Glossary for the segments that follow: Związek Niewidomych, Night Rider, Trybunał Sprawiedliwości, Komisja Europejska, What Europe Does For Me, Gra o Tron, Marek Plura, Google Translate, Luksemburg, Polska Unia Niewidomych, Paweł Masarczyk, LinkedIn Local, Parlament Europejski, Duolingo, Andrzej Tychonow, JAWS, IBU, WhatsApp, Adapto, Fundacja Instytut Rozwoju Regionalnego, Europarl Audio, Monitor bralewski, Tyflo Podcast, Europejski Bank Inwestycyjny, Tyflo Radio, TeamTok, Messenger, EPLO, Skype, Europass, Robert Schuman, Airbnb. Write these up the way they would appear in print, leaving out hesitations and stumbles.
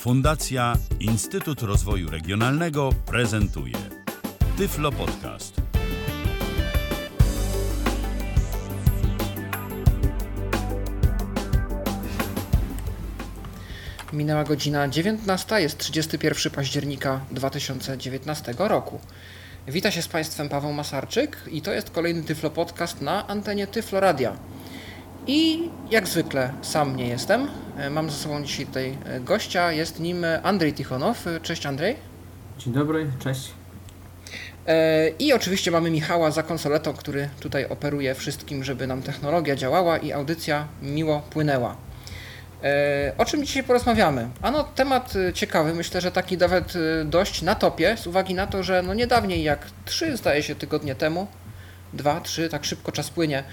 Fundacja Instytut Rozwoju Regionalnego prezentuje Tyflo Podcast. Minęła godzina 19, jest 31 października 2019 roku. Wita się z Państwem Paweł Masarczyk i to jest kolejny Tyflo Podcast na antenie Tyflo Radia. I jak zwykle sam nie jestem, mam ze sobą dzisiaj tutaj gościa, jest nim Andrzej Tychonow. Cześć Andrzej. Dzień dobry, cześć. I oczywiście mamy Michała za konsoletą, który tutaj operuje wszystkim, żeby nam technologia działała i audycja miło płynęła. O czym dzisiaj porozmawiamy? Ano temat ciekawy, myślę, że taki nawet dość na topie, z uwagi na to, że no niedawniej jak 2-3 tygodnie temu, tak szybko czas płynie,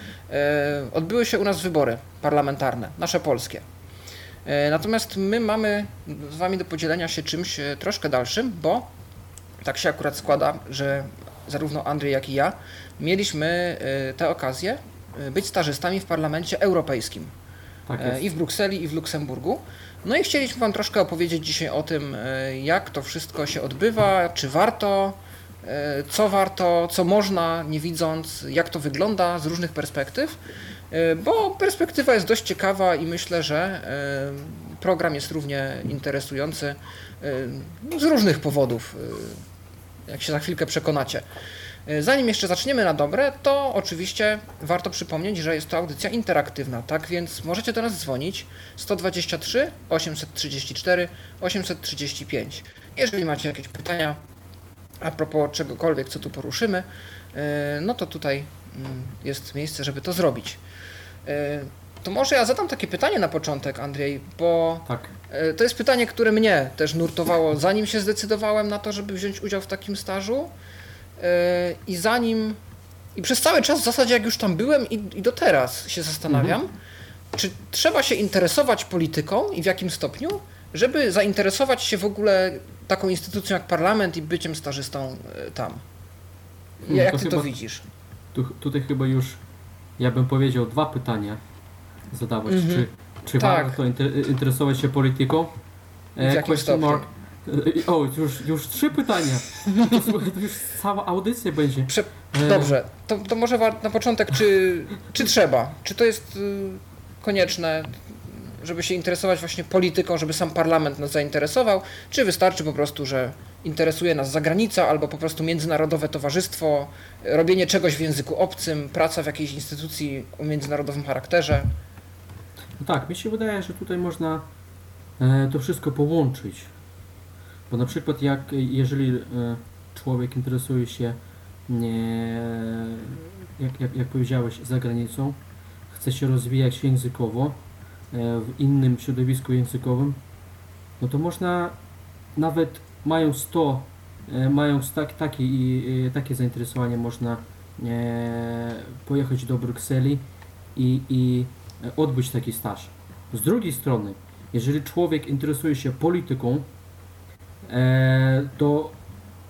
odbyły się u nas wybory parlamentarne, nasze polskie. Natomiast my mamy z Wami do podzielenia się czymś troszkę dalszym, bo tak się akurat składa, że zarówno Andrzej, jak i ja mieliśmy tę okazję być stażystami w Parlamencie Europejskim. Tak jest. I w Brukseli, i w Luksemburgu. No i chcieliśmy Wam troszkę opowiedzieć dzisiaj o tym, jak to wszystko się odbywa, czy warto, co warto, co można, nie widząc, jak to wygląda z różnych perspektyw, bo perspektywa jest dość ciekawa i myślę, że program jest równie interesujący z różnych powodów, jak się za chwilkę przekonacie. Zanim jeszcze zaczniemy na dobre, to oczywiście warto przypomnieć, że jest to audycja interaktywna, tak więc możecie do nas dzwonić 123 834 835. Jeżeli macie jakieś pytania a propos czegokolwiek, co tu poruszymy, no to tutaj jest miejsce, żeby to zrobić. To może ja zadam takie pytanie na początek, Andrzej, bo tak. To jest pytanie, które mnie też nurtowało, zanim się zdecydowałem na to, żeby wziąć udział w takim stażu i przez cały czas w zasadzie, jak już tam byłem i do teraz się zastanawiam, czy trzeba się interesować polityką i w jakim stopniu, żeby zainteresować się w ogóle taką instytucją jak parlament i byciem stażystą tam. Jak ty to widzisz? Tutaj chyba już, ja bym powiedział, dwa pytania zadałeś. Czy tak. Warto interesować się polityką? W jakim stopniu? Już trzy pytania. To już cała audycja będzie. Dobrze, to może na początek, czy trzeba? Czy to jest konieczne, żeby się interesować właśnie polityką, żeby sam parlament nas zainteresował, czy wystarczy po prostu, że interesuje nas zagranica albo po prostu międzynarodowe towarzystwo, robienie czegoś w języku obcym, praca w jakiejś instytucji o międzynarodowym charakterze? No tak, mi się wydaje, że tutaj można to wszystko połączyć, bo na przykład jeżeli człowiek interesuje się, jak powiedziałeś, za granicą, chce się rozwijać językowo, w innym środowisku językowym, no to można, nawet mając takie zainteresowanie, można pojechać do Brukseli i odbyć taki staż. Z drugiej strony, jeżeli człowiek interesuje się polityką, to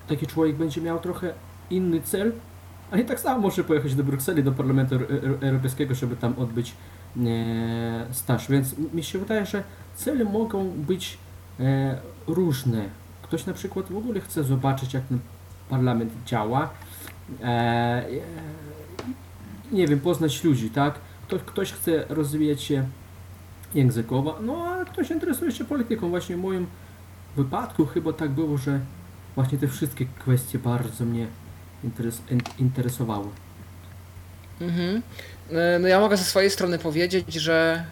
taki człowiek będzie miał trochę inny cel, ale tak samo może pojechać do Brukseli, do Parlamentu Europejskiego, żeby tam odbyć staż, więc mi się wydaje, że cele mogą być różne. Ktoś na przykład w ogóle chce zobaczyć, jak ten parlament działa, nie wiem, poznać ludzi, tak? Ktoś chce rozwijać się językowo, no a ktoś interesuje się polityką. Właśnie w moim wypadku chyba tak było, że właśnie te wszystkie kwestie bardzo mnie interesowały. Mhm. No ja mogę ze swojej strony powiedzieć, że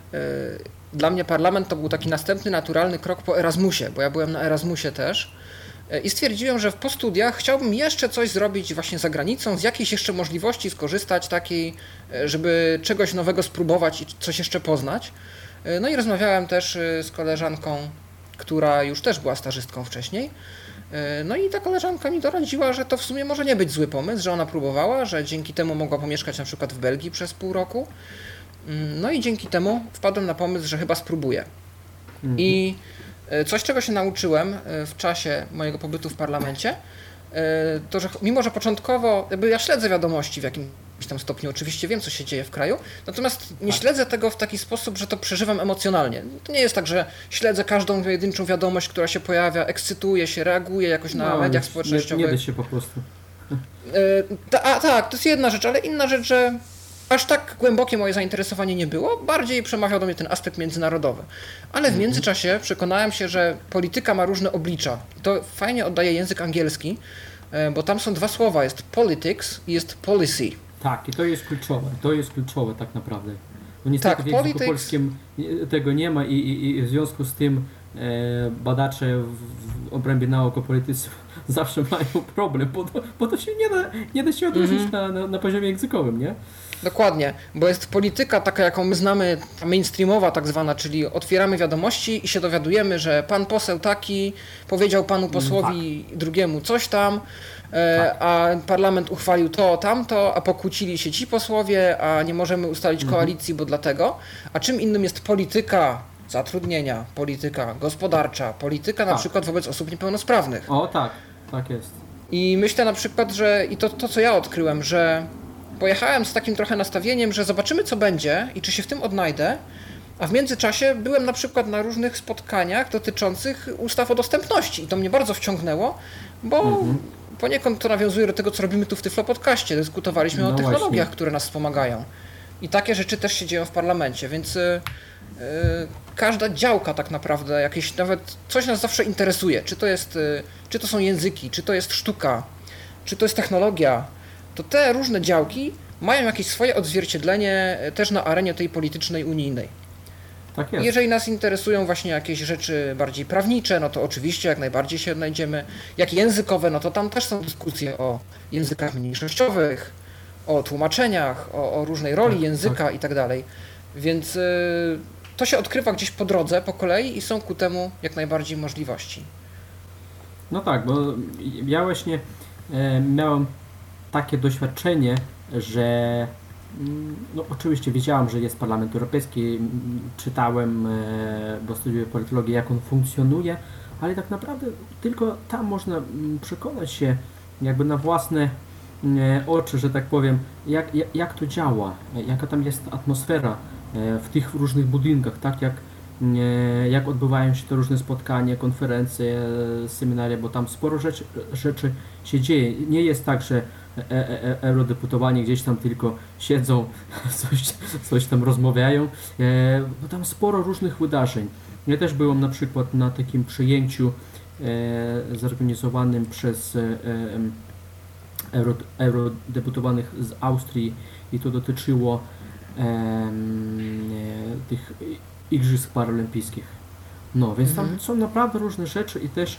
dla mnie parlament to był taki następny naturalny krok po Erasmusie, bo ja byłem na Erasmusie też i stwierdziłem, że po studiach chciałbym jeszcze coś zrobić właśnie za granicą, z jakiejś jeszcze możliwości skorzystać takiej, żeby czegoś nowego spróbować i coś jeszcze poznać. No i rozmawiałem też z koleżanką, która już też była stażystką wcześniej. No i ta koleżanka mi doradziła, że to w sumie może nie być zły pomysł, że ona próbowała, że dzięki temu mogła pomieszkać na przykład w Belgii przez pół roku. No i dzięki temu wpadłem na pomysł, że chyba spróbuję. I coś, czego się nauczyłem w czasie mojego pobytu w parlamencie, to że mimo, że początkowo, ja śledzę wiadomości w jakimś jakimś tam stopniu oczywiście wiem, co się dzieje w kraju, natomiast nie śledzę tego w taki sposób, że to przeżywam emocjonalnie. To nie jest tak, że śledzę każdą pojedynczą wiadomość, która się pojawia, ekscytuję się, reaguję jakoś na mediach społecznościowych. Nie da się po prostu. Tak, to jest jedna rzecz, ale inna rzecz, że aż tak głębokie moje zainteresowanie nie było, bardziej przemawiał do mnie ten aspekt międzynarodowy. Ale w międzyczasie przekonałem się, że polityka ma różne oblicza. To fajnie oddaje język angielski, bo tam są dwa słowa, jest politics i jest policy. Tak, i to jest kluczowe tak naprawdę. Bo niestety w języku polskim tego nie ma i w związku z tym badacze w obrębie nauk o polityce zawsze mają problem, bo to się nie da się odróżnić na poziomie językowym, nie? Dokładnie, bo jest polityka taka, jaką my znamy, mainstreamowa tak zwana, czyli otwieramy wiadomości i się dowiadujemy, że pan poseł taki powiedział panu posłowi drugiemu coś tam, a parlament uchwalił to, tamto, a pokłócili się ci posłowie, a nie możemy ustalić koalicji, bo dlatego. A czym innym jest polityka zatrudnienia, polityka gospodarcza, polityka na przykład wobec osób niepełnosprawnych. O tak, tak jest. I myślę na przykład, że i to co ja odkryłem, że pojechałem z takim trochę nastawieniem, że zobaczymy, co będzie i czy się w tym odnajdę, a w międzyczasie byłem na przykład na różnych spotkaniach dotyczących ustaw o dostępności i to mnie bardzo wciągnęło, bo poniekąd to nawiązuje do tego, co robimy tu w Tyflo Podcaście. Dyskutowaliśmy o technologiach, które nas wspomagają i takie rzeczy też się dzieją w parlamencie, więc każda działka tak naprawdę, jakieś nawet coś nas zawsze interesuje, czy to są języki, czy to jest sztuka, czy to jest technologia, to te różne działki mają jakieś swoje odzwierciedlenie też na arenie tej politycznej unijnej. Tak jest. Jeżeli nas interesują właśnie jakieś rzeczy bardziej prawnicze, no to oczywiście jak najbardziej się odnajdziemy. Jak językowe, no to tam też są dyskusje o językach mniejszościowych, o tłumaczeniach, o różnej roli języka i tak dalej. Więc to się odkrywa gdzieś po drodze, po kolei i są ku temu jak najbardziej możliwości. No tak, bo ja właśnie miałem takie doświadczenie, że oczywiście wiedziałem, że jest Parlament Europejski, czytałem, bo studiuję politologię, jak on funkcjonuje, ale tak naprawdę tylko tam można przekonać się jakby na własne oczy, że tak powiem, jak to działa, jaka tam jest atmosfera w tych różnych budynkach, tak jak odbywają się te różne spotkania, konferencje, seminaria, bo tam sporo rzeczy się dzieje. Nie jest tak, że eurodeputowani gdzieś tam tylko siedzą, coś tam rozmawiają, bo tam sporo różnych wydarzeń. Ja też byłem na przykład na takim przyjęciu zorganizowanym przez eurodeputowanych z Austrii i to dotyczyło tych Igrzysk Paralimpijskich. No, więc tam są naprawdę różne rzeczy i też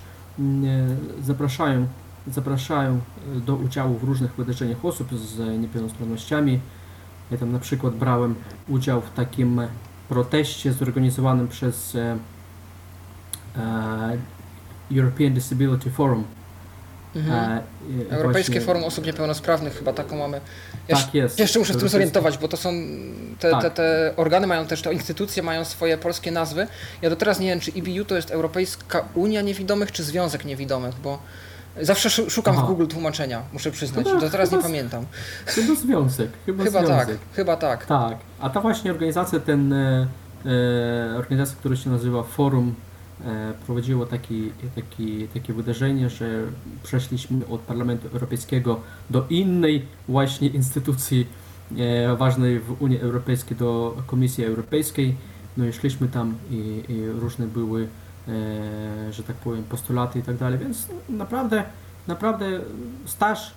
zapraszają do udziału w różnych wydarzeniach osób z niepełnosprawnościami. Ja tam na przykład brałem udział w takim proteście zorganizowanym przez European Disability Forum. Europejskie Forum Osób Niepełnosprawnych, chyba taką mamy. Jeszcze muszę w tym zorientować, bo to są te organy mają też, te instytucje mają swoje polskie nazwy. Ja do teraz nie wiem, czy IBU to jest Europejska Unia Niewidomych, czy Związek Niewidomych, bo zawsze szukam w Google tłumaczenia, muszę przyznać, do teraz nie pamiętam. Chyba Związek. Tak, a ta właśnie organizacja, organizacja, która się nazywa Forum, prowadziło takie wydarzenie, że przeszliśmy od Parlamentu Europejskiego do innej właśnie instytucji ważnej w Unii Europejskiej, do Komisji Europejskiej. No i szliśmy tam i różne były, że tak powiem, postulaty i tak dalej, więc naprawdę staż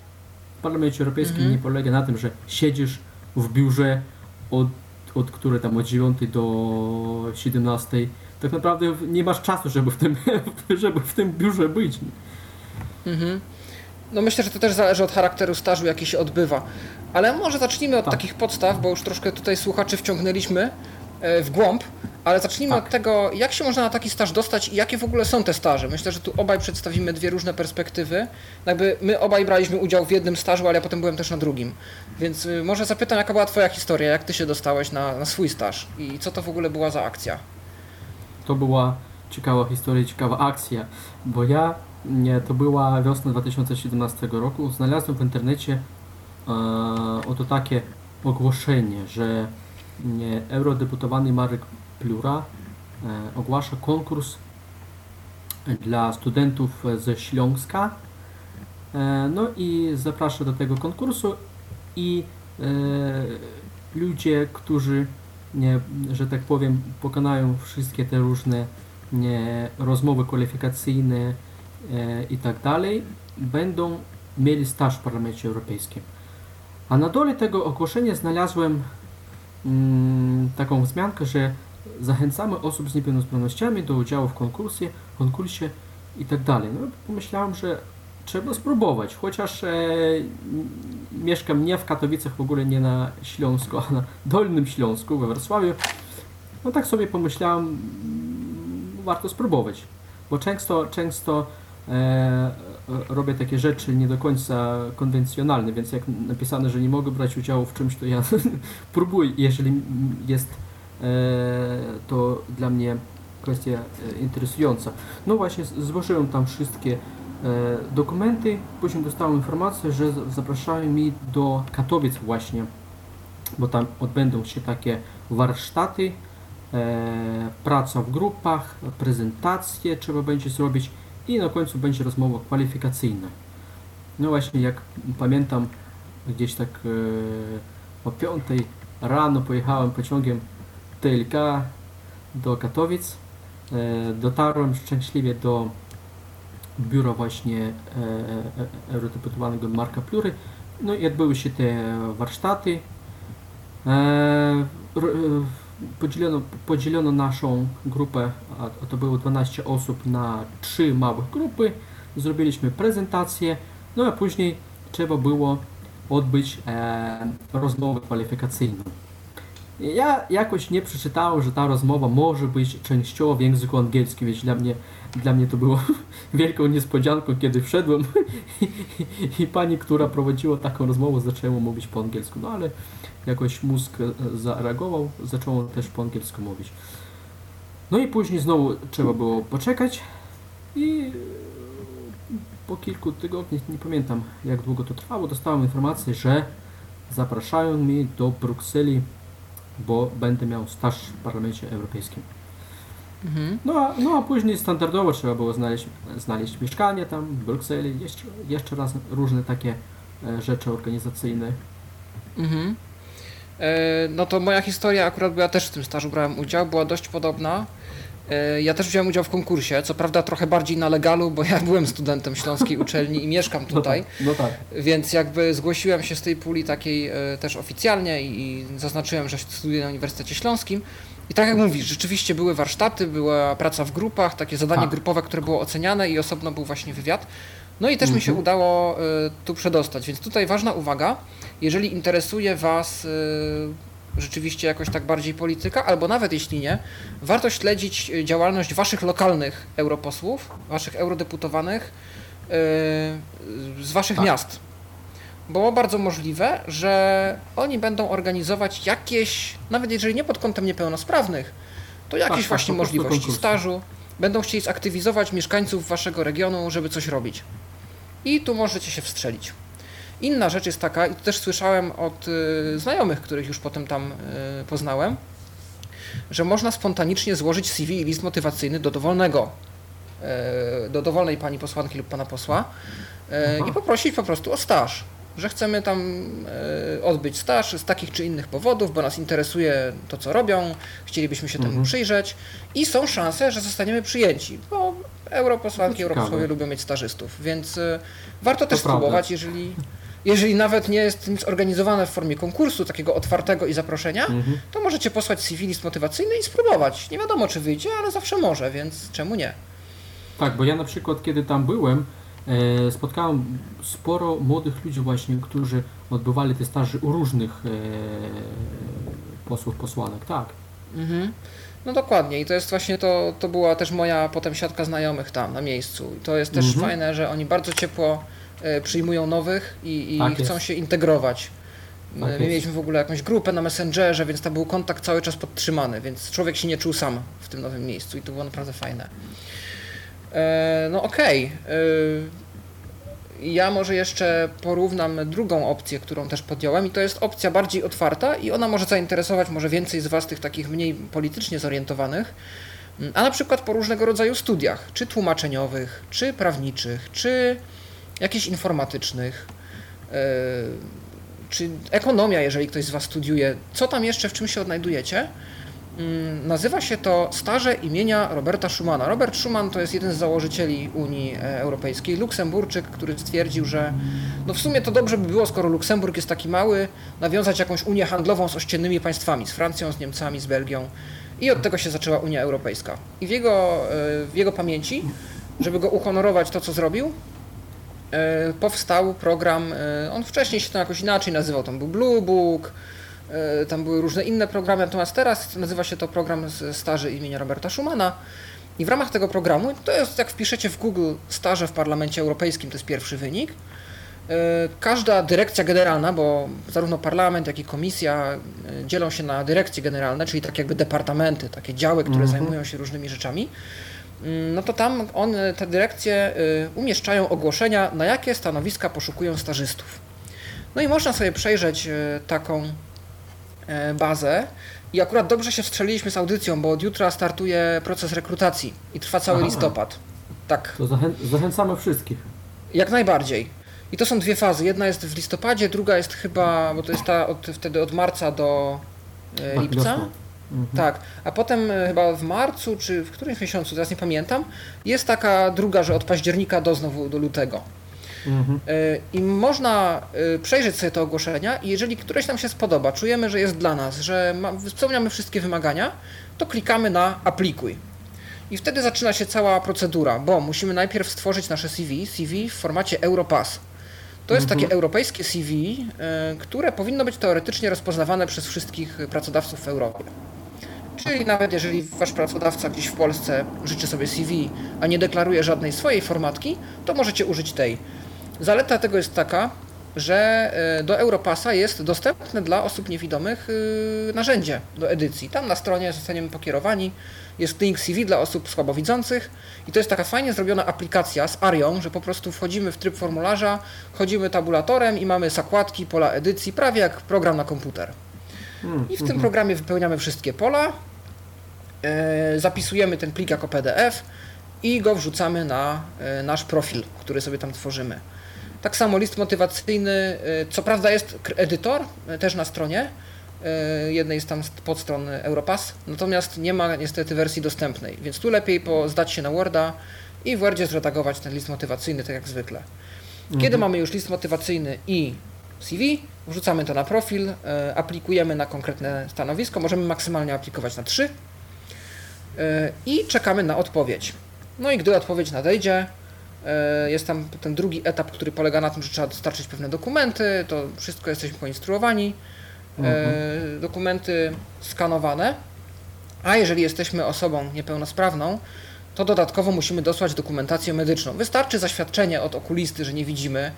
w Parlamencie Europejskim nie polega na tym, że siedzisz w biurze od której tam od 9 do 17. Tak naprawdę nie masz czasu, żeby w tym biurze być. No myślę, że to też zależy od charakteru stażu, jaki się odbywa. Ale może zacznijmy od takich podstaw, bo już troszkę tutaj słuchaczy wciągnęliśmy w głąb, ale zacznijmy od tego, jak się można na taki staż dostać i jakie w ogóle są te staże. Myślę, że tu obaj przedstawimy dwie różne perspektywy. Jakby my obaj braliśmy udział w jednym stażu, ale ja potem byłem też na drugim. Więc może zapytam, jaka była twoja historia, jak ty się dostałeś na swój staż i co to w ogóle była za akcja? To była ciekawa historia, ciekawa akcja, bo to była wiosna 2017 roku, znalazłem w internecie oto takie ogłoszenie, że eurodeputowany Marek Plura ogłasza konkurs dla studentów ze Śląska. No i zaprasza do tego konkursu i ludzie, którzy, że tak powiem, pokonają wszystkie te różne rozmowy kwalifikacyjne i tak dalej, będą mieli staż w Parlamencie Europejskim. A na dole tego ogłoszenia znalazłem taką wzmiankę, że zachęcamy osób z niepełnosprawnościami do udziału w konkursie i tak dalej. No, pomyślałem, że trzeba spróbować, chociaż mieszkam nie w Katowicach, w ogóle nie na Śląsku, a na Dolnym Śląsku, we Wrocławiu. No tak sobie pomyślałem, warto spróbować, bo często robię takie rzeczy nie do końca konwencjonalne, więc jak napisane, że nie mogę brać udziału w czymś, to ja próbuję, jeżeli jest to dla mnie kwestia interesująca. No właśnie, złożyłem tam wszystkie dokumenty, później dostałem informację, że zapraszają mi do Katowic właśnie, bo tam odbędą się takie warsztaty, praca w grupach, prezentacje trzeba będzie zrobić i na końcu będzie rozmowa kwalifikacyjna. No właśnie, jak pamiętam, gdzieś tak o 5 rano pojechałem pociągiem TLK do Katowic, dotarłem szczęśliwie do biura właśnie eurodeputowanego Marka Plury. No i odbyły się te warsztaty. Podzielono naszą grupę, a to było 12 osób, na 3 małe grupy. Zrobiliśmy prezentację, no a później trzeba było odbyć rozmowę kwalifikacyjną. Ja jakoś nie przeczytałem, że ta rozmowa może być częściowo w języku angielskim, więc dla mnie to było wielką niespodzianką, kiedy wszedłem i pani, która prowadziła taką rozmowę, zaczęła mówić po angielsku, no ale jakoś mózg zareagował, zaczął też po angielsku mówić. No i później znowu trzeba było poczekać i po kilku tygodniach, nie pamiętam jak długo to trwało, dostałem informację, że zapraszają mnie do Brukseli, bo będę miał staż w Parlamencie Europejskim. Mhm. No a później standardowo trzeba było znaleźć mieszkanie tam w Brukseli, jeszcze raz różne takie rzeczy organizacyjne. Mhm. No to moja historia akurat była też w tym stażu, brałem udział, była dość podobna. Ja też wziąłem udział w konkursie, co prawda trochę bardziej na legalu, bo ja byłem studentem śląskiej uczelni i mieszkam tutaj, no tak. Więc jakby zgłosiłem się z tej puli takiej też oficjalnie i zaznaczyłem, że studiuję na Uniwersytecie Śląskim. I tak jak mówisz, rzeczywiście były warsztaty, była praca w grupach, takie zadanie grupowe, które było oceniane i osobno był właśnie wywiad. No i też mi się udało tu przedostać, więc tutaj ważna uwaga, jeżeli interesuje Was rzeczywiście jakoś tak bardziej polityka, albo nawet jeśli nie, warto śledzić działalność Waszych lokalnych europosłów, Waszych eurodeputowanych z Waszych miast, bo bardzo możliwe, że oni będą organizować jakieś, nawet jeżeli nie pod kątem niepełnosprawnych, to jakieś właśnie możliwości stażu, będą chcieli zaktywizować mieszkańców Waszego regionu, żeby coś robić. I tu możecie się wstrzelić. Inna rzecz jest taka, i to też słyszałem od znajomych, których już potem tam poznałem, że można spontanicznie złożyć CV i list motywacyjny do dowolnej pani posłanki lub pana posła i poprosić po prostu o staż, że chcemy tam odbyć staż z takich czy innych powodów, bo nas interesuje to, co robią, chcielibyśmy się temu przyjrzeć i są szanse, że zostaniemy przyjęci, bo europosłanki, europosłowie lubią mieć stażystów, więc warto też spróbować, jeżeli nawet nie jest nic organizowane w formie konkursu, takiego otwartego i zaproszenia, to możecie posłać CV, list motywacyjny i spróbować. Nie wiadomo, czy wyjdzie, ale zawsze może, więc czemu nie? Tak, bo ja na przykład, kiedy tam byłem, spotkałem sporo młodych ludzi właśnie, którzy odbywali te staże u różnych posłów, posłanek, tak. Mhm. No dokładnie i to jest właśnie to była też moja potem siatka znajomych tam na miejscu. I to jest też fajne, że oni bardzo ciepło przyjmują nowych i tak chcą się integrować. My mieliśmy w ogóle jakąś grupę na Messengerze, więc tam był kontakt cały czas podtrzymany, więc człowiek się nie czuł sam w tym nowym miejscu i to było naprawdę fajne. No okej. Ja może jeszcze porównam drugą opcję, którą też podjąłem, i to jest opcja bardziej otwarta i ona może zainteresować może więcej z Was, tych takich mniej politycznie zorientowanych, a na przykład po różnego rodzaju studiach, czy tłumaczeniowych, czy prawniczych, czy jakichś informatycznych, czy ekonomia, jeżeli ktoś z Was studiuje, co tam jeszcze, w czym się odnajdujecie. Nazywa się to Staże imienia Roberta Schumana. Robert Schuman to jest jeden z założycieli Unii Europejskiej, Luksemburczyk, który stwierdził, że no w sumie to dobrze by było, skoro Luksemburg jest taki mały, nawiązać jakąś unię handlową z ościennymi państwami, z Francją, z Niemcami, z Belgią. I od tego się zaczęła Unia Europejska. I w jego pamięci, żeby go uhonorować to, co zrobił, powstał program, on wcześniej się to jakoś inaczej nazywał, tam był Blue Book, tam były różne inne programy, natomiast teraz nazywa się to program Staży imienia Roberta Schumana i w ramach tego programu, to jest jak wpiszecie w Google staże w Parlamencie Europejskim, to jest pierwszy wynik, każda dyrekcja generalna, bo zarówno parlament, jak i komisja dzielą się na dyrekcje generalne, czyli tak jakby departamenty, takie działy, które zajmują się różnymi rzeczami, no to tam te dyrekcje umieszczają ogłoszenia, na jakie stanowiska poszukują stażystów. No i można sobie przejrzeć taką bazę i akurat dobrze się wstrzeliliśmy z audycją, bo od jutra startuje proces rekrutacji i trwa cały listopad. Tak. To zachęcamy wszystkich. Jak najbardziej. I to są dwie fazy. Jedna jest w listopadzie, druga jest chyba, bo to jest ta wtedy od marca do lipca. Tak, a potem chyba w marcu, czy w którymś miesiącu, teraz nie pamiętam, jest taka druga, że od października do lutego. I można przejrzeć sobie te ogłoszenia i jeżeli któreś nam się spodoba, czujemy, że jest dla nas, że spełniamy wszystkie wymagania, to klikamy na aplikuj. I wtedy zaczyna się cała procedura, bo musimy najpierw stworzyć nasze CV w formacie Europass. To jest takie europejskie CV, które powinno być teoretycznie rozpoznawane przez wszystkich pracodawców w Europie. Czyli nawet jeżeli wasz pracodawca gdzieś w Polsce życzy sobie CV, a nie deklaruje żadnej swojej formatki, to możecie użyć tej. Zaleta tego jest taka, że do Europassa jest dostępne dla osób niewidomych narzędzie do edycji. Tam na stronie zostaniemy pokierowani, jest link CV dla osób słabowidzących i to jest taka fajnie zrobiona aplikacja z arią, że po prostu wchodzimy w tryb formularza, chodzimy tabulatorem i mamy zakładki, pola edycji, prawie jak program na komputer. I w tym programie wypełniamy wszystkie pola, zapisujemy ten plik jako PDF i go wrzucamy na nasz profil, który sobie tam tworzymy. Tak samo list motywacyjny, co prawda jest edytor też na stronie, jednej z tam podstron Europass, natomiast nie ma niestety wersji dostępnej, więc tu lepiej zdać się na Worda i w Wordzie zredagować ten list motywacyjny, tak jak zwykle. Kiedy mamy już list motywacyjny i CV, wrzucamy to na profil, aplikujemy na konkretne stanowisko, możemy maksymalnie aplikować na 3 i czekamy na odpowiedź. No i gdy odpowiedź nadejdzie, jest tam ten drugi etap, który polega na tym, że trzeba dostarczyć pewne dokumenty, to wszystko jesteśmy poinstruowani, dokumenty skanowane, a jeżeli jesteśmy osobą niepełnosprawną, to dodatkowo musimy dosłać dokumentację medyczną. Wystarczy zaświadczenie od okulisty, że nie widzimy.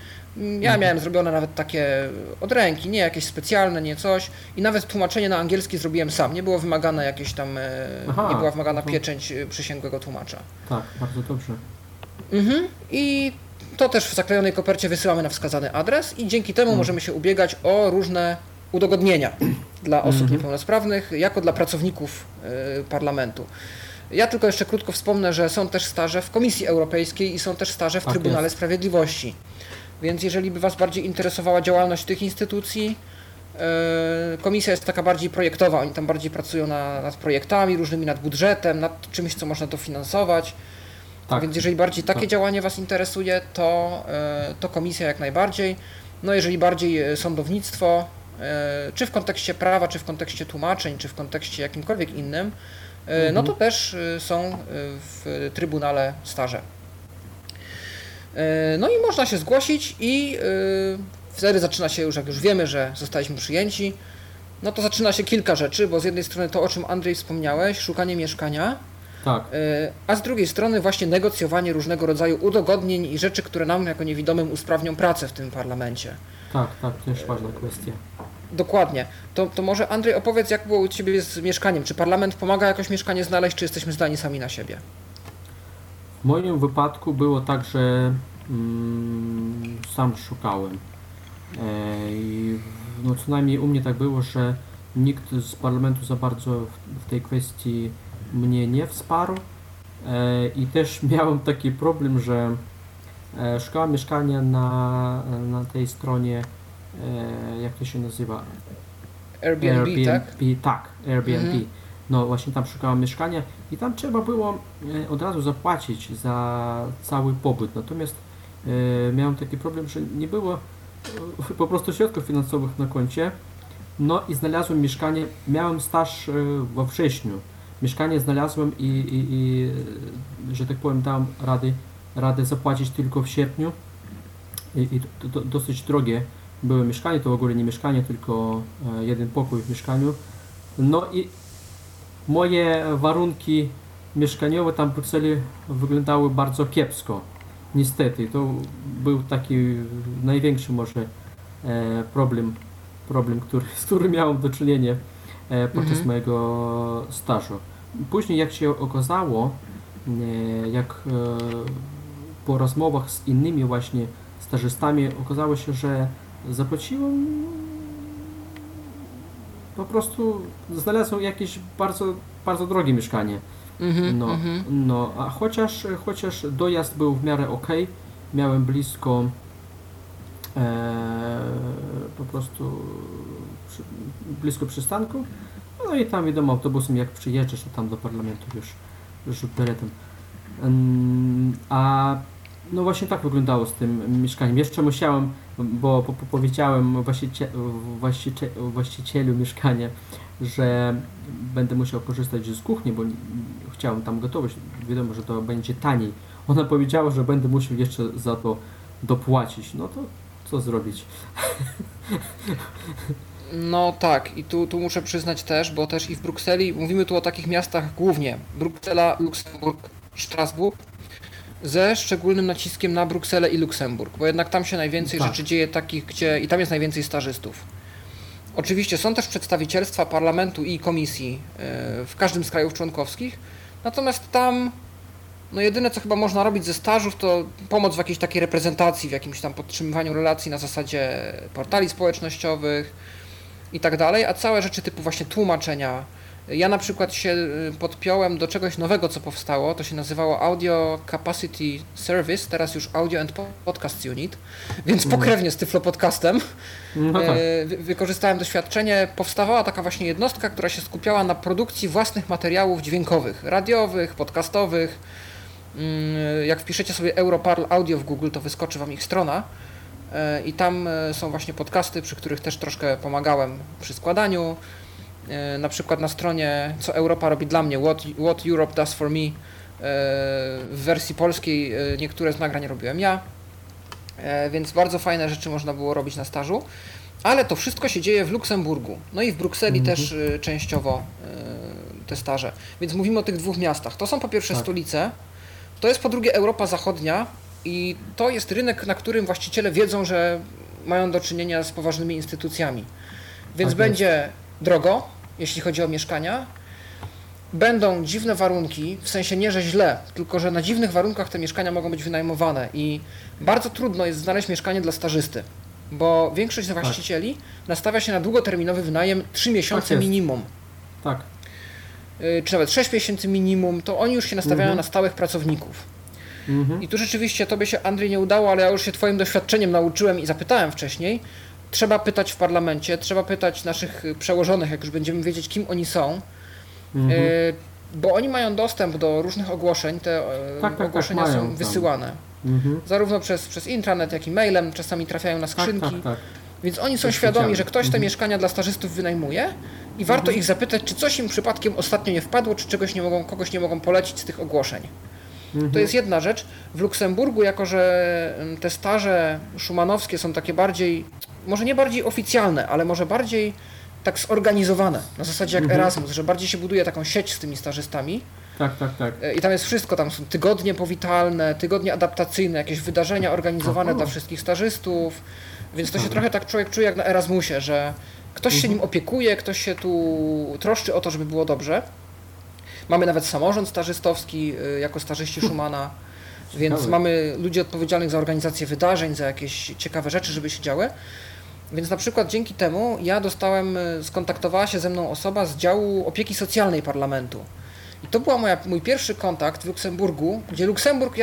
Ja miałem zrobione nawet takie od ręki, nie jakieś specjalne, nie coś. I nawet tłumaczenie na angielski zrobiłem sam. Nie było wymagane jakieś tam, nie była wymagana pieczęć przysięgłego tłumacza. Tak, bardzo dobrze. I to też w zaklejonej kopercie wysyłamy na wskazany adres i dzięki temu możemy się ubiegać o różne udogodnienia dla osób niepełnosprawnych, jako dla pracowników parlamentu. Ja tylko jeszcze krótko wspomnę, że są też staże w Komisji Europejskiej i są też staże w Trybunale Sprawiedliwości. Więc jeżeli by Was bardziej interesowała działalność tych instytucji, komisja jest taka bardziej projektowa, oni tam bardziej pracują nad projektami różnymi, nad budżetem, nad czymś, co można dofinansować. Tak. Więc jeżeli bardziej takie działanie Was interesuje, to komisja jak najbardziej. No jeżeli bardziej sądownictwo, czy w kontekście prawa, czy w kontekście tłumaczeń, czy w kontekście jakimkolwiek innym, no to też są w Trybunale staże. No i można się zgłosić i wtedy zaczyna się już, jak już wiemy, że zostaliśmy przyjęci, no to zaczyna się kilka rzeczy, bo z jednej strony to, o czym Andrzej wspomniałeś, szukanie mieszkania, a z drugiej strony właśnie negocjowanie różnego rodzaju udogodnień i rzeczy, które nam jako niewidomym usprawnią pracę w tym parlamencie. Tak, to jest ważna kwestia. Dokładnie. To może Andrzej opowiedz, jak było u Ciebie z mieszkaniem. Czy parlament pomaga jakoś mieszkanie znaleźć, czy jesteśmy zdani sami na siebie? W moim wypadku było tak, że sam szukałem. No co najmniej u mnie tak było, że nikt z parlamentu za bardzo w tej kwestii mnie nie wsparł i też miałem taki problem, że szukałem mieszkania na tej stronie, jak to się nazywa? Airbnb, tak? Tak, Airbnb. Mhm. No właśnie tam szukałem mieszkania i tam trzeba było od razu zapłacić za cały pobyt, natomiast miałem taki problem, że nie było po prostu środków finansowych na koncie. No i znalazłem mieszkanie, miałem staż we wrześniu, mieszkanie znalazłem i że tak powiem, dałem radę zapłacić tylko w sierpniu i to dosyć drogie było mieszkanie, to w ogóle nie mieszkanie, tylko jeden pokój w mieszkaniu. No i moje warunki mieszkaniowe tam w Brukseli wyglądały bardzo kiepsko, niestety. To był taki największy może problem, z którym miałem do czynienia podczas mojego stażu. Później, jak się okazało, jak po rozmowach z innymi właśnie stażystami, okazało się, że zapłaciłem po prostu, znalazłem jakieś bardzo, bardzo drogie mieszkanie. No, a chociaż dojazd był w miarę ok, miałem blisko po prostu blisko przystanku, no i tam wiadomo autobusem jak przyjeżdżasz, to tam do parlamentu już beretem. A no właśnie tak wyglądało z tym mieszkaniem. Jeszcze musiałem, bo powiedziałem właścicielu mieszkania, że będę musiał korzystać z kuchni, bo chciałem tam gotować, wiadomo, że to będzie taniej. Ona powiedziała, że będę musiał jeszcze za to dopłacić. No to co zrobić? No tak, i tu muszę przyznać też, bo też i w Brukseli, mówimy tu o takich miastach głównie, Bruksela, Luksemburg, Strasburg, ze szczególnym naciskiem na Brukselę i Luksemburg, bo jednak tam się najwięcej rzeczy dzieje takich, gdzie i tam jest najwięcej stażystów. Oczywiście są też przedstawicielstwa parlamentu i komisji w każdym z krajów członkowskich, natomiast tam no jedyne co chyba można robić ze stażów to pomoc w jakiejś takiej reprezentacji, w jakimś tam podtrzymywaniu relacji na zasadzie portali społecznościowych i tak dalej, a całe rzeczy typu właśnie tłumaczenia. Ja na przykład się podpiąłem do czegoś nowego, co powstało, to się nazywało Audio Capacity Service, teraz już Audio and Podcast Unit, więc pokrewnie z Tyflo Podcastem wykorzystałem doświadczenie. Powstawała taka właśnie jednostka, która się skupiała na produkcji własnych materiałów dźwiękowych, radiowych, podcastowych. Jak wpiszecie sobie Europarl Audio w Google, to wyskoczy Wam ich strona. I tam są właśnie podcasty, przy których też troszkę pomagałem przy składaniu. Na przykład na stronie Co Europa robi dla mnie, What Europe Does For Me, w wersji polskiej niektóre z nagrań robiłem ja, więc bardzo fajne rzeczy można było robić na stażu, ale to wszystko się dzieje w Luksemburgu, no i w Brukseli też częściowo te staże, więc mówimy o tych dwóch miastach. To są po pierwsze stolice, to jest po drugie Europa Zachodnia i to jest rynek, na którym właściciele wiedzą, że mają do czynienia z poważnymi instytucjami, więc będzie drogo, jeśli chodzi o mieszkania. Będą dziwne warunki, w sensie nie, że źle, tylko że na dziwnych warunkach te mieszkania mogą być wynajmowane i bardzo trudno jest znaleźć mieszkanie dla stażysty, bo większość właścicieli nastawia się na długoterminowy wynajem 3 miesiące minimum. Tak. Czy nawet 6 miesięcy minimum, to oni już się nastawiają na stałych pracowników. I tu rzeczywiście tobie się, Andrzej, nie udało, ale ja już się twoim doświadczeniem nauczyłem i zapytałem wcześniej. Trzeba pytać w parlamencie, trzeba pytać naszych przełożonych, jak już będziemy wiedzieć, kim oni są, bo oni mają dostęp do różnych ogłoszeń, te ogłoszenia mają, są wysyłane, zarówno przez intranet, jak i mailem, czasami trafiają na skrzynki, więc oni są świadomi, że ktoś te mieszkania dla stażystów wynajmuje i warto ich zapytać, czy coś im przypadkiem ostatnio nie wpadło, czy czegoś nie mogą, kogoś nie mogą polecić z tych ogłoszeń. To jest jedna rzecz. W Luksemburgu, jako że te staże szumanowskie są takie bardziej, może nie bardziej oficjalne, ale może bardziej tak zorganizowane, na zasadzie jak Erasmus, że bardziej się buduje taką sieć z tymi stażystami. Tak. I tam jest wszystko, tam są tygodnie powitalne, tygodnie adaptacyjne, jakieś wydarzenia organizowane dla wszystkich stażystów, więc to się trochę tak człowiek czuje jak na Erasmusie, że ktoś się nim opiekuje, ktoś się tu troszczy o to, żeby było dobrze. Mamy nawet samorząd stażystowski jako stażyści Schumana. Więc mamy ludzi odpowiedzialnych za organizację wydarzeń, za jakieś ciekawe rzeczy, żeby się działy. Więc na przykład dzięki temu ja dostałem, skontaktowała się ze mną osoba z działu opieki socjalnej parlamentu. I to był mój pierwszy kontakt w Luksemburgu, gdzie Luksemburg,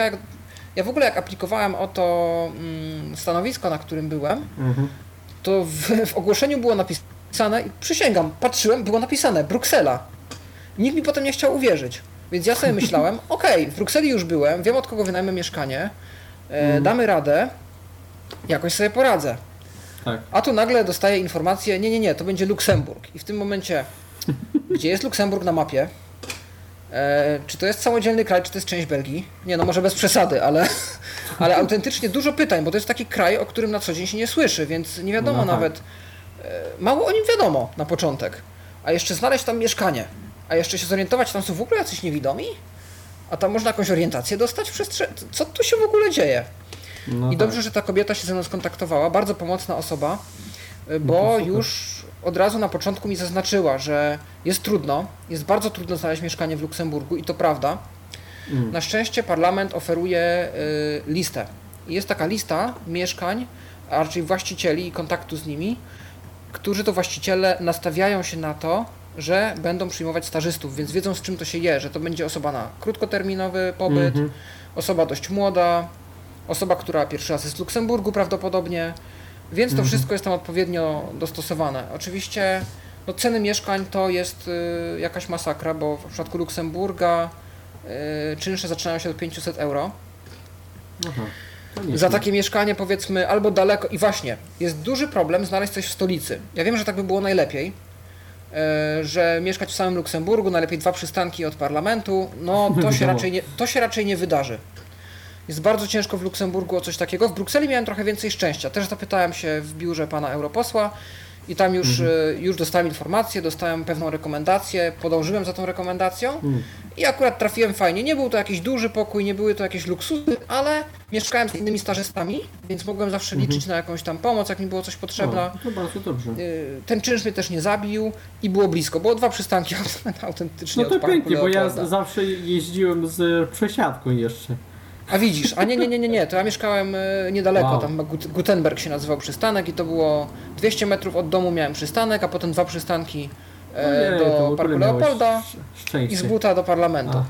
ja w ogóle jak aplikowałem o to stanowisko, na którym byłem, to w ogłoszeniu było napisane, i przysięgam, patrzyłem, było napisane Bruksela. Nikt mi potem nie chciał uwierzyć. Więc ja sobie myślałem, okej, w Brukseli już byłem, wiem od kogo wynajmę mieszkanie, damy radę, jakoś sobie poradzę. Tak. A tu nagle dostaję informację, nie, to będzie Luksemburg. I w tym momencie, gdzie jest Luksemburg na mapie? Czy to jest samodzielny kraj, czy to jest część Belgii? Nie, no może bez przesady, ale autentycznie dużo pytań, bo to jest taki kraj, o którym na co dzień się nie słyszy, więc nie wiadomo nawet, mało o nim wiadomo na początek, a jeszcze znaleźć tam mieszkanie, a jeszcze się zorientować, tam są w ogóle jacyś niewidomi, a tam można jakąś orientację dostać, co tu się w ogóle dzieje? No i dobrze, że ta kobieta się ze mną skontaktowała, bardzo pomocna osoba, bo już od razu na początku mi zaznaczyła, że jest bardzo trudno znaleźć mieszkanie w Luksemburgu i to prawda. Na szczęście parlament oferuje listę. I jest taka lista mieszkań, a raczej właścicieli i kontaktu z nimi, którzy to właściciele nastawiają się na to, że będą przyjmować stażystów, więc wiedzą z czym to się je, że to będzie osoba na krótkoterminowy pobyt, osoba dość młoda, osoba, która pierwszy raz jest w Luksemburgu prawdopodobnie, więc to wszystko jest tam odpowiednio dostosowane. Oczywiście ceny mieszkań to jest jakaś masakra, bo w przypadku Luksemburga czynsze zaczynają się od 500 euro. Za takie mieszkanie powiedzmy albo daleko i właśnie jest duży problem znaleźć coś w stolicy. Ja wiem, że tak by było najlepiej, że mieszkać w samym Luksemburgu, najlepiej 2 przystanki od parlamentu, to się raczej nie wydarzy. Jest bardzo ciężko w Luksemburgu o coś takiego. W Brukseli miałem trochę więcej szczęścia. Też zapytałem się w biurze pana europosła i tam już dostałem informację, dostałem pewną rekomendację, podążyłem za tą rekomendacją i akurat trafiłem fajnie. Nie był to jakiś duży pokój, nie były to jakieś luksusy, ale mieszkałem z innymi stażystami, więc mogłem zawsze liczyć na jakąś tam pomoc, jak mi było coś potrzebna. No bardzo dobrze. Ten czynsz mnie też nie zabił i było blisko. Było 2 przystanki autentycznie od parku pięknie, do Leopolda. Bo ja zawsze jeździłem z przesiadką jeszcze. A widzisz, a nie, to ja mieszkałem niedaleko, tam Gutenberg się nazywał przystanek i to było 200 metrów od domu miałem przystanek, a potem 2 przystanki do parku Leopolda i z buta do parlamentu.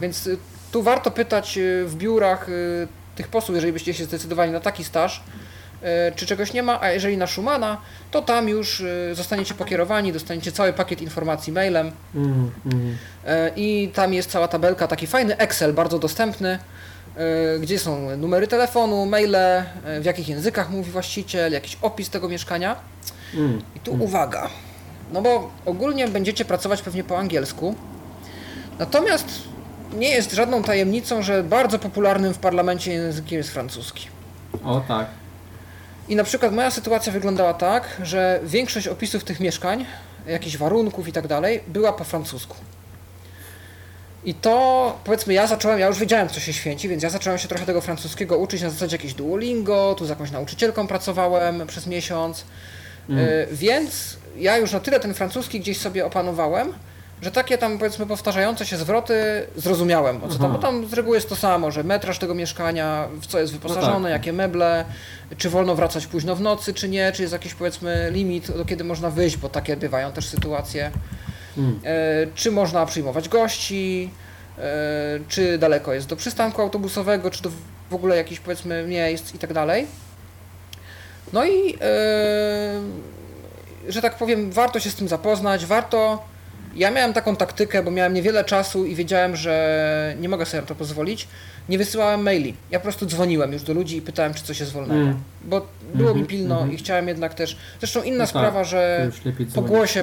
Więc tu warto pytać w biurach tych posłów, jeżeli byście się zdecydowali na taki staż, czy czegoś nie ma, a jeżeli na Schumana, to tam już zostaniecie pokierowani, dostaniecie cały pakiet informacji mailem i tam jest cała tabelka, taki fajny Excel, bardzo dostępny, gdzie są numery telefonu, maile, w jakich językach mówi właściciel, jakiś opis tego mieszkania. I tu uwaga, no bo ogólnie będziecie pracować pewnie po angielsku, natomiast nie jest żadną tajemnicą, że bardzo popularnym w parlamencie językiem jest francuski. O tak. I na przykład moja sytuacja wyglądała tak, że większość opisów tych mieszkań, jakichś warunków i tak dalej, była po francusku. I to, powiedzmy, ja już wiedziałem, co się święci, więc ja zacząłem się trochę tego francuskiego uczyć na zasadzie jakiegoś Duolingo, tu z jakąś nauczycielką pracowałem przez miesiąc, więc ja już na tyle ten francuski gdzieś sobie opanowałem, że takie tam, powiedzmy, powtarzające się zwroty zrozumiałem, bo tam z reguły jest to samo, że metraż tego mieszkania, w co jest wyposażone, jakie meble, czy wolno wracać późno w nocy, czy nie, czy jest jakiś, powiedzmy, limit, do kiedy można wyjść, bo takie bywają też sytuacje, czy można przyjmować gości, czy daleko jest do przystanku autobusowego, czy do w ogóle jakichś, powiedzmy, miejsc i tak dalej. No i, że tak powiem, warto się z tym zapoznać, Ja miałem taką taktykę, bo miałem niewiele czasu i wiedziałem, że nie mogę sobie na to pozwolić. Nie wysyłałem maili. Ja po prostu dzwoniłem już do ludzi i pytałem, czy coś jest wolnego. Bo było mi pilno i chciałem jednak też... Zresztą inna sprawa, że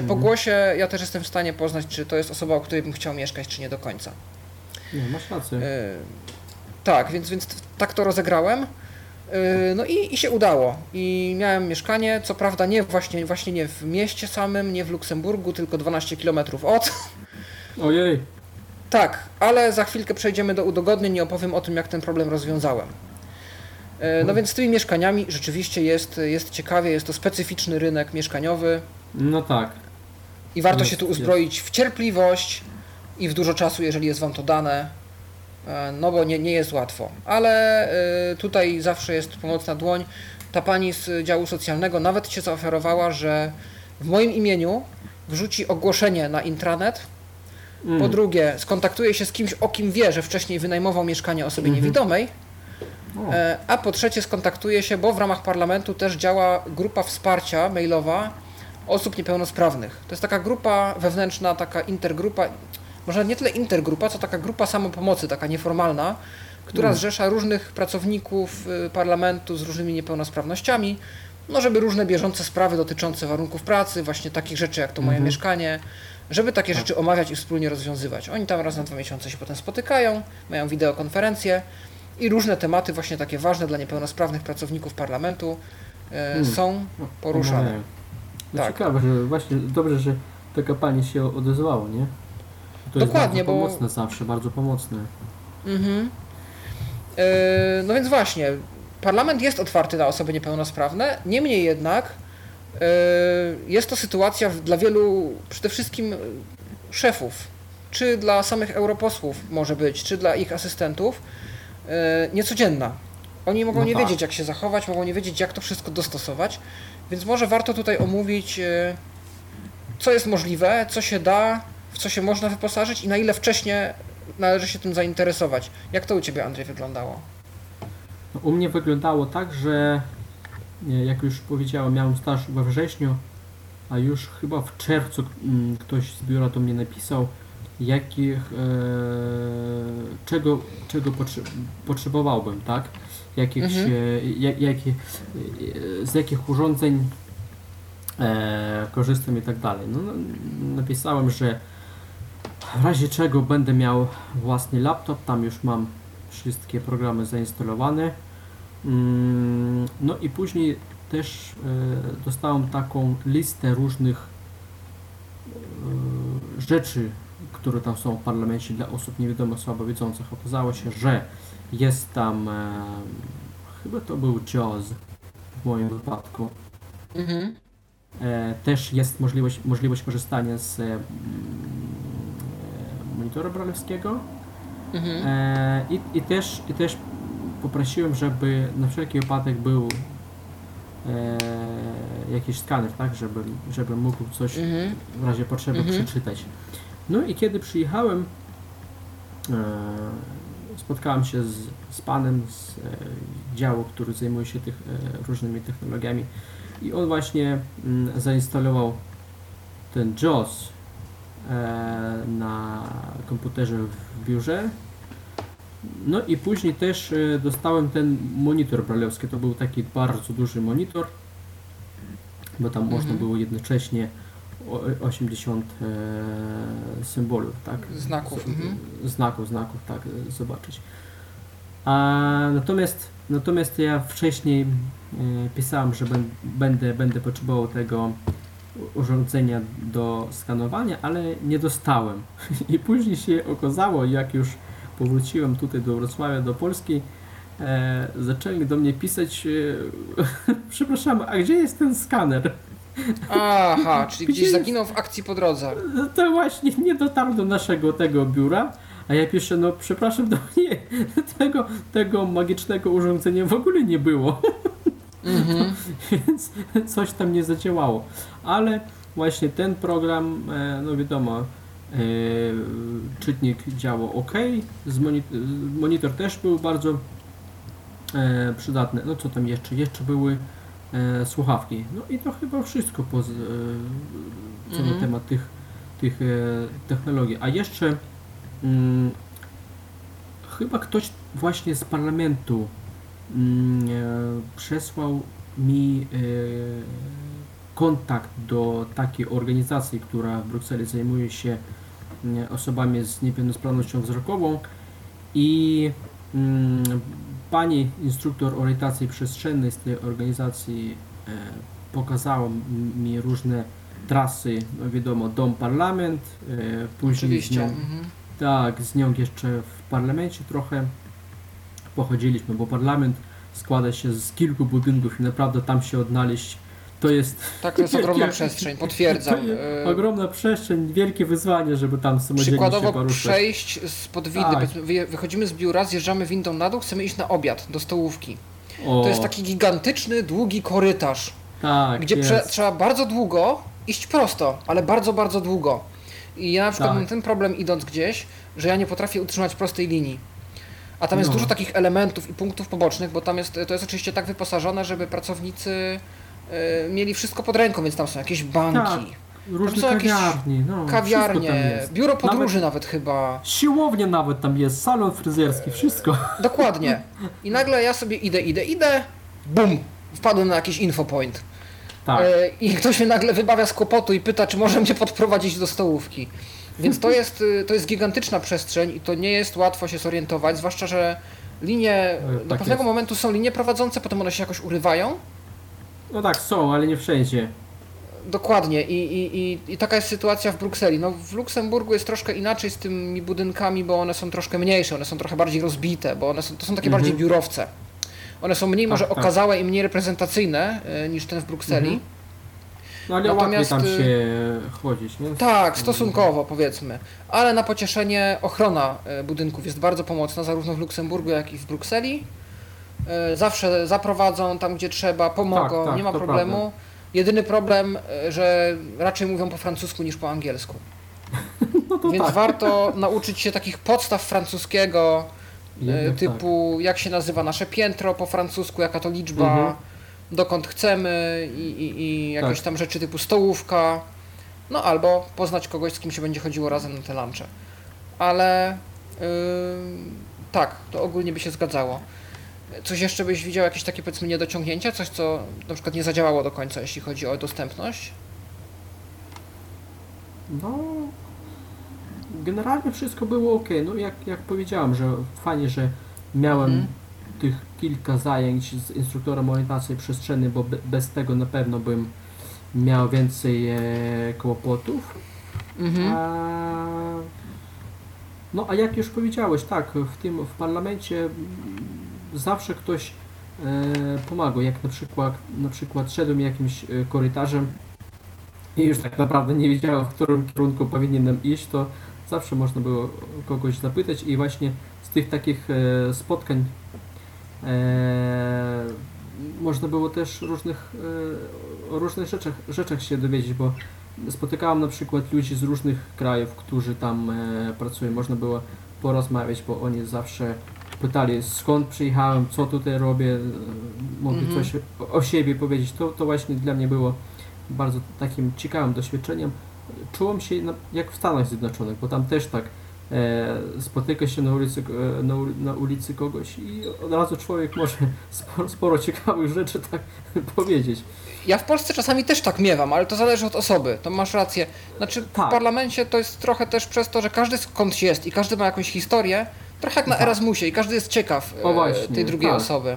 po głosie ja też jestem w stanie poznać, czy to jest osoba, o której bym chciał mieszkać, czy nie do końca. Nie, masz rację. Więc tak to rozegrałem. No i się udało. I miałem mieszkanie, co prawda właśnie nie w mieście samym, nie w Luksemburgu, tylko 12 km od. Ojej. Tak, ale za chwilkę przejdziemy do udogodnień i opowiem o tym, jak ten problem rozwiązałem. No więc z tymi mieszkaniami rzeczywiście jest ciekawie, jest to specyficzny rynek mieszkaniowy. No tak. I warto się tu uzbroić w cierpliwość i w dużo czasu, jeżeli jest wam to dane. no bo nie jest łatwo, ale tutaj zawsze jest pomocna dłoń. Ta pani z działu socjalnego nawet się zaoferowała, że w moim imieniu wrzuci ogłoszenie na intranet. Po drugie, skontaktuje się z kimś, o kim wie, że wcześniej wynajmował mieszkanie osobie niewidomej. A po trzecie, skontaktuje się, bo w ramach parlamentu też działa grupa wsparcia mailowa osób niepełnosprawnych. To jest taka grupa wewnętrzna, taka intergrupa, może nie tyle intergrupa, co taka grupa samopomocy, taka nieformalna, która zrzesza różnych pracowników parlamentu z różnymi niepełnosprawnościami, no żeby różne bieżące sprawy dotyczące warunków pracy, właśnie takich rzeczy jak to moje mieszkanie, żeby takie rzeczy omawiać i wspólnie rozwiązywać. Oni tam raz na 2 miesiące się potem spotykają, mają wideokonferencje i różne tematy właśnie takie ważne dla niepełnosprawnych pracowników parlamentu są poruszane. No tak. Ciekawe, że właśnie dobrze, że taka pani się odezwała, nie? To dokładnie, jest bardzo pomocne zawsze, bardzo pomocne. No więc właśnie, parlament jest otwarty na osoby niepełnosprawne, niemniej jednak jest to sytuacja dla wielu, przede wszystkim szefów, czy dla samych europosłów może być, czy dla ich asystentów, niecodzienna. Oni mogą nie wiedzieć, jak się zachować, mogą nie wiedzieć, jak to wszystko dostosować, więc może warto tutaj omówić, co jest możliwe, co się da, w co się można wyposażyć i na ile wcześniej należy się tym zainteresować. Jak to u Ciebie, Andrzej, wyglądało? No, u mnie wyglądało tak, że jak już powiedziałem, miałem staż we wrześniu, a już chyba w czerwcu ktoś z biura do mnie napisał, czego potrzebowałbym, tak? Z jakich urządzeń korzystam i tak dalej. No, napisałem, że w razie czego będę miał własny laptop, tam już mam wszystkie programy zainstalowane. No i później też dostałem taką listę różnych rzeczy, które tam są w parlamencie dla osób niewidomych, słabowidzących. Okazało się, że jest tam, chyba to był JAWS w moim wypadku. Też jest możliwość korzystania z monitora bralewskiego. I też poprosiłem, żeby na wszelki wypadek był jakiś skaner, tak, żeby mógł coś w razie potrzeby przeczytać. No i kiedy przyjechałem, spotkałem się z panem z działu, który zajmuje się różnymi technologiami i on właśnie zainstalował ten JAWS na komputerze w biurze. No i później też dostałem ten monitor bralewski, to był taki bardzo duży monitor, bo tam można było jednocześnie 80 symbolów, tak? Znaków. Znaków, tak, zobaczyć. Natomiast ja wcześniej pisałem, że będę potrzebował tego urządzenia do skanowania, ale nie dostałem. I później się okazało, jak już powróciłem tutaj do Wrocławia, do Polski, zaczęli do mnie pisać, przepraszam, a gdzie jest ten skaner? Aha, czyli gdzieś zaginął w akcji po drodze. To właśnie, nie dotarł do naszego tego biura, a ja piszę, no przepraszam, do mnie tego magicznego urządzenia w ogóle nie było. Więc coś tam nie zadziałało. Ale właśnie ten program, no wiadomo, czytnik działał OK, monitor też był bardzo przydatny. No co tam jeszcze były słuchawki. No i to chyba wszystko co na temat tych technologii. A jeszcze chyba ktoś właśnie z parlamentu przesłał mi kontakt do takiej organizacji, która w Brukseli zajmuje się osobami z niepełnosprawnością wzrokową i pani instruktor orientacji przestrzennej z tej organizacji pokazała mi różne trasy, no wiadomo, dom-parlament, później z nią jeszcze w parlamencie trochę pochodziliśmy, bo parlament składa się z kilku budynków i naprawdę tam się odnaleźć To jest... Tak, to jest ogromna przestrzeń, potwierdzam. Ogromna przestrzeń, wielkie wyzwanie, żeby tam samodzielnie się poruszać. Przykładowo przejść spod windy, wychodzimy z biura, zjeżdżamy windą na dół, chcemy iść na obiad, do stołówki. O. To jest taki gigantyczny, długi korytarz, tak, gdzie trzeba bardzo długo iść prosto, ale bardzo, bardzo długo. I ja na przykład mam ten problem idąc gdzieś, że ja nie potrafię utrzymać prostej linii. A tam jest dużo takich elementów i punktów pobocznych, bo tam jest, to jest oczywiście tak wyposażone, żeby pracownicy mieli wszystko pod ręką, więc tam są jakieś banki, różne kawiarnie, kawiarnie, biuro podróży nawet chyba. Siłownia nawet tam jest, salon fryzjerski, wszystko. Dokładnie. I nagle ja sobie idę, bum, wpadłem na jakiś infopoint. Tak. I ktoś mnie nagle wybawia z kłopotu i pyta, czy może mnie podprowadzić do stołówki. Więc to jest gigantyczna przestrzeń i to nie jest łatwo się zorientować, zwłaszcza, że linie do pewnego momentu są linie prowadzące, potem one się jakoś urywają. No tak, są, ale nie wszędzie. Dokładnie. I taka jest sytuacja w Brukseli. No, w Luksemburgu jest troszkę inaczej z tymi budynkami, bo one są troszkę mniejsze, one są trochę bardziej rozbite, bo one są, to są takie bardziej biurowce. One są mniej może okazałe i mniej reprezentacyjne niż ten w Brukseli. No ale natomiast, łatwiej tam się chodzić, nie? Tak, stosunkowo powiedzmy. Ale na pocieszenie ochrona budynków jest bardzo pomocna, zarówno w Luksemburgu, jak i w Brukseli. Zawsze zaprowadzą tam, gdzie trzeba, pomogą, nie ma problemu. Prawda. Jedyny problem, że raczej mówią po francusku niż po angielsku. No to więc warto nauczyć się takich podstaw francuskiego, typu jak się nazywa nasze piętro po francusku, jaka to liczba, dokąd chcemy i jakieś tam rzeczy typu stołówka, no albo poznać kogoś, z kim się będzie chodziło razem na te lunche. Ale tak, to ogólnie by się zgadzało. Coś jeszcze byś widział, jakieś takie powiedzmy niedociągnięcia? Coś, co na przykład nie zadziałało do końca, jeśli chodzi o dostępność? No, generalnie wszystko było ok. No, jak powiedziałem, że fajnie, że miałem tych kilka zajęć z instruktorem orientacji przestrzennej, bo bez tego na pewno bym miał więcej kłopotów. No, a jak już powiedziałeś, tak, w parlamencie zawsze ktoś pomagał, jak na przykład szedłem jakimś korytarzem i już tak naprawdę nie wiedziałem, w którym kierunku powinienem iść, to zawsze można było kogoś zapytać i właśnie z tych takich spotkań można było też różnych rzeczach się dowiedzieć, bo spotykałem na przykład ludzi z różnych krajów, którzy tam pracują, można było porozmawiać, bo oni zawsze pytali, skąd przyjechałem, co tutaj robię, mogli coś o siebie powiedzieć. To właśnie dla mnie było bardzo takim ciekawym doświadczeniem. Czułem się jak w Stanach Zjednoczonych, bo tam też tak spotyka się na ulicy kogoś i od razu człowiek może sporo ciekawych rzeczy tak powiedzieć. Ja w Polsce czasami też tak miewam, ale to zależy od osoby, to masz rację. Znaczy w parlamencie to jest trochę też przez to, że każdy skądś jest i każdy ma jakąś historię, trochę jak na Erasmusie i każdy jest ciekaw właśnie tej drugiej osoby.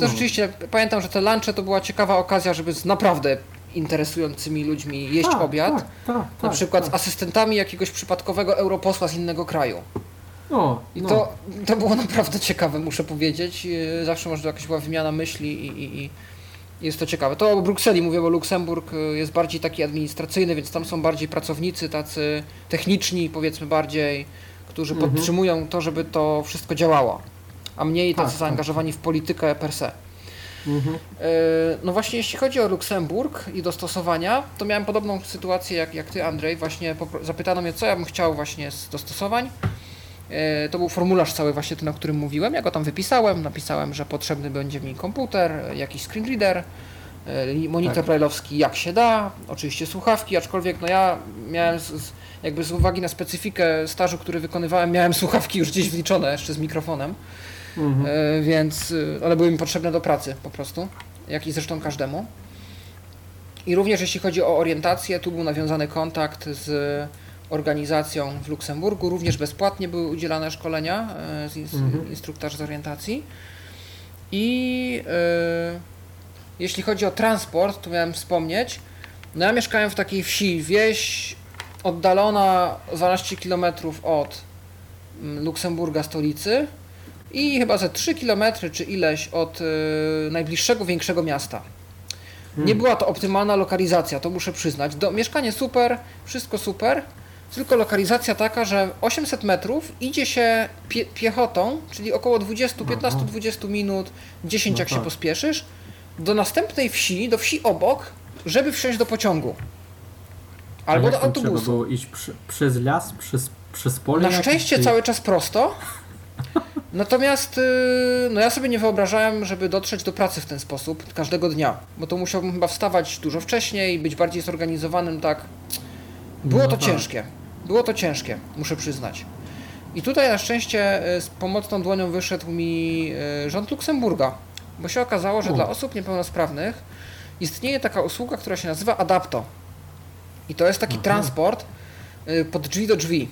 To rzeczywiście pamiętam, że te lunche to była ciekawa okazja, żeby z naprawdę interesującymi ludźmi jeść obiad. Na przykład z asystentami jakiegoś przypadkowego europosła z innego kraju. I to było naprawdę ciekawe, muszę powiedzieć. Zawsze może jakaś była wymiana myśli i jest to ciekawe. To o Brukseli mówię, bo Luksemburg jest bardziej taki administracyjny, więc tam są bardziej pracownicy tacy techniczni, powiedzmy bardziej, którzy podtrzymują to, żeby to wszystko działało, a mniej tacy zaangażowani w politykę per se. No właśnie, jeśli chodzi o Luksemburg i dostosowania, to miałem podobną sytuację jak ty, Andrzej. Właśnie zapytano mnie, co ja bym chciał właśnie z dostosowań. To był formularz cały właśnie ten, o którym mówiłem. Ja go tam wypisałem, napisałem, że potrzebny będzie mi komputer, jakiś screen reader, monitor bralewski jak się da, oczywiście słuchawki, aczkolwiek no ja miałem jakby z uwagi na specyfikę stażu, który wykonywałem, miałem słuchawki już gdzieś wliczone jeszcze z mikrofonem, więc ale były mi potrzebne do pracy po prostu, jak i zresztą każdemu. I również jeśli chodzi o orientację, tu był nawiązany kontakt z organizacją w Luksemburgu, również bezpłatnie były udzielane szkolenia z instruktorzy z orientacji i jeśli chodzi o transport, to miałem wspomnieć, no ja mieszkałem w takiej wsi, wieś oddalona 12 km od Luksemburga stolicy i chyba ze 3 km czy ileś od najbliższego większego miasta. Nie była to optymalna lokalizacja, to muszę przyznać. Mieszkanie super, wszystko super, tylko lokalizacja taka, że 800 metrów idzie się piechotą, czyli około 15-20 minut, 10 jak się pospieszysz, do następnej wsi, do wsi obok, żeby wsiąść do pociągu. Albo do autobusu. Trzeba było iść przez las, przez pole? Na szczęście cały czas prosto. Natomiast no ja sobie nie wyobrażałem, żeby dotrzeć do pracy w ten sposób każdego dnia, bo to musiałbym chyba wstawać dużo wcześniej, być bardziej zorganizowanym, tak. Było to ciężkie, muszę przyznać. I tutaj na szczęście z pomocną dłonią wyszedł mi rząd Luksemburga, bo się okazało, że dla osób niepełnosprawnych istnieje taka usługa, która się nazywa Adapto. I to jest taki transport pod drzwi do drzwi,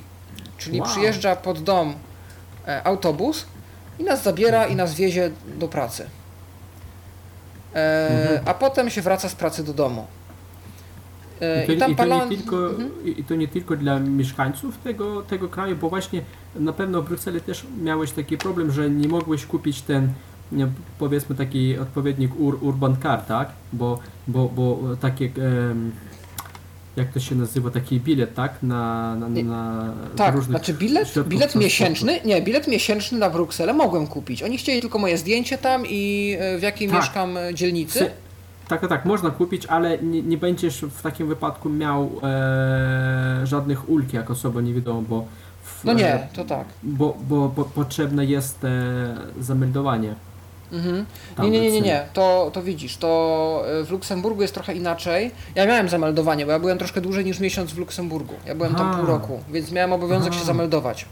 czyli przyjeżdża pod dom autobus i nas zabiera i nas wiezie do pracy. A potem się wraca z pracy do domu. I to nie tylko dla mieszkańców tego kraju, bo właśnie na pewno w Brukseli też miałeś taki problem, że nie mogłeś kupić ten, powiedzmy, taki odpowiednik Urban Car, tak? Bo takie... jak to się nazywa, taki bilet, tak? Na tak, różnych znaczy bilet miesięczny, nie, bilet miesięczny na Brukselę mogłem kupić. Oni chcieli tylko moje zdjęcie tam i w jakiej mieszkam dzielnicy. Tak, można kupić, ale nie będziesz w takim wypadku miał żadnych ulg jak osoba niewidoma, bo... Bo potrzebne jest zameldowanie. Nie. To widzisz, to w Luksemburgu jest trochę inaczej. Ja miałem zameldowanie, bo ja byłem troszkę dłużej niż miesiąc w Luksemburgu. Ja byłem tam pół roku, więc miałem obowiązek się zameldować.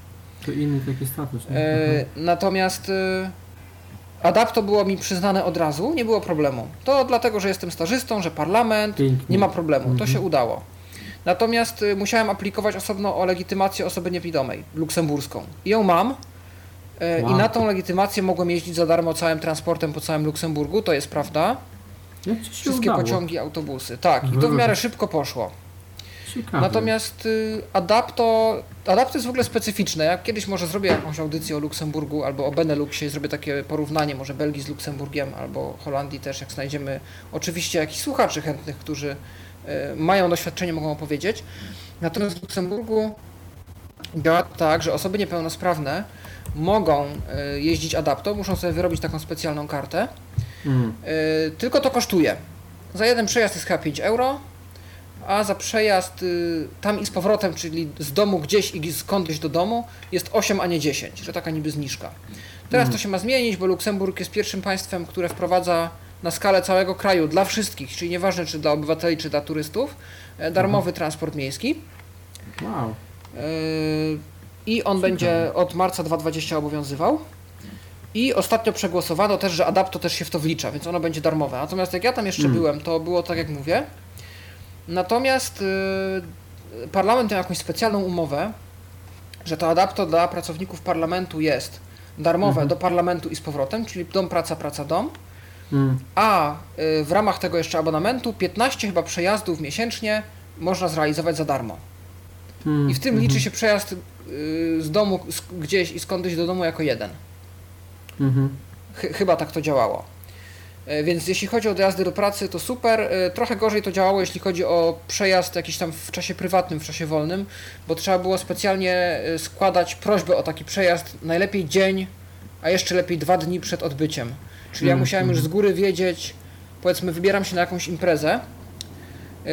To inny taki status. Natomiast Adapto było mi przyznane od razu, nie było problemu. To dlatego, że jestem stażystą, że parlament, nie ma problemu, to się udało. Natomiast musiałem aplikować osobno o legitymację osoby niewidomej, luksemburską. I ją mam. I na tą legitymację mogłem jeździć za darmo całym transportem po całym Luksemburgu, to jest prawda. Wszystkie pociągi, autobusy, tak. I to w miarę szybko poszło. Ciekawe. Natomiast Adapto jest w ogóle specyficzne. Ja kiedyś może zrobię jakąś audycję o Luksemburgu albo o Beneluxie i zrobię takie porównanie, może Belgii z Luksemburgiem albo Holandii też, jak znajdziemy oczywiście jakichś słuchaczy chętnych, którzy mają doświadczenie, mogą opowiedzieć. Natomiast w Luksemburgu działa tak, że osoby niepełnosprawne mogą jeździć Adapto, muszą sobie wyrobić taką specjalną kartę, tylko to kosztuje. Za jeden przejazd jest chyba 5 euro, a za przejazd tam i z powrotem, czyli z domu gdzieś i skądś do domu jest 8, a nie 10, że taka niby zniżka. Teraz to się ma zmienić, bo Luksemburg jest pierwszym państwem, które wprowadza na skalę całego kraju dla wszystkich, czyli nieważne czy dla obywateli, czy dla turystów, darmowy transport miejski. Wow. I on będzie od marca 2020 obowiązywał. I ostatnio przegłosowano też, że Adapto też się w to wlicza, więc ono będzie darmowe. Natomiast jak ja tam jeszcze byłem, to było tak jak mówię. Natomiast parlament miał jakąś specjalną umowę, że to Adapto dla pracowników parlamentu jest darmowe do parlamentu i z powrotem, czyli dom, praca, dom. A w ramach tego jeszcze abonamentu 15 chyba przejazdów miesięcznie można zrealizować za darmo. I w tym liczy się przejazd z domu gdzieś i skądś do domu jako jeden. Chyba tak to działało. Więc jeśli chodzi o dojazdy do pracy, to super. Trochę gorzej to działało, jeśli chodzi o przejazd jakiś tam w czasie prywatnym, w czasie wolnym, bo trzeba było specjalnie składać prośbę o taki przejazd, najlepiej dzień, a jeszcze lepiej 2 dni przed odbyciem. Czyli ja musiałem już z góry wiedzieć, powiedzmy, wybieram się na jakąś imprezę,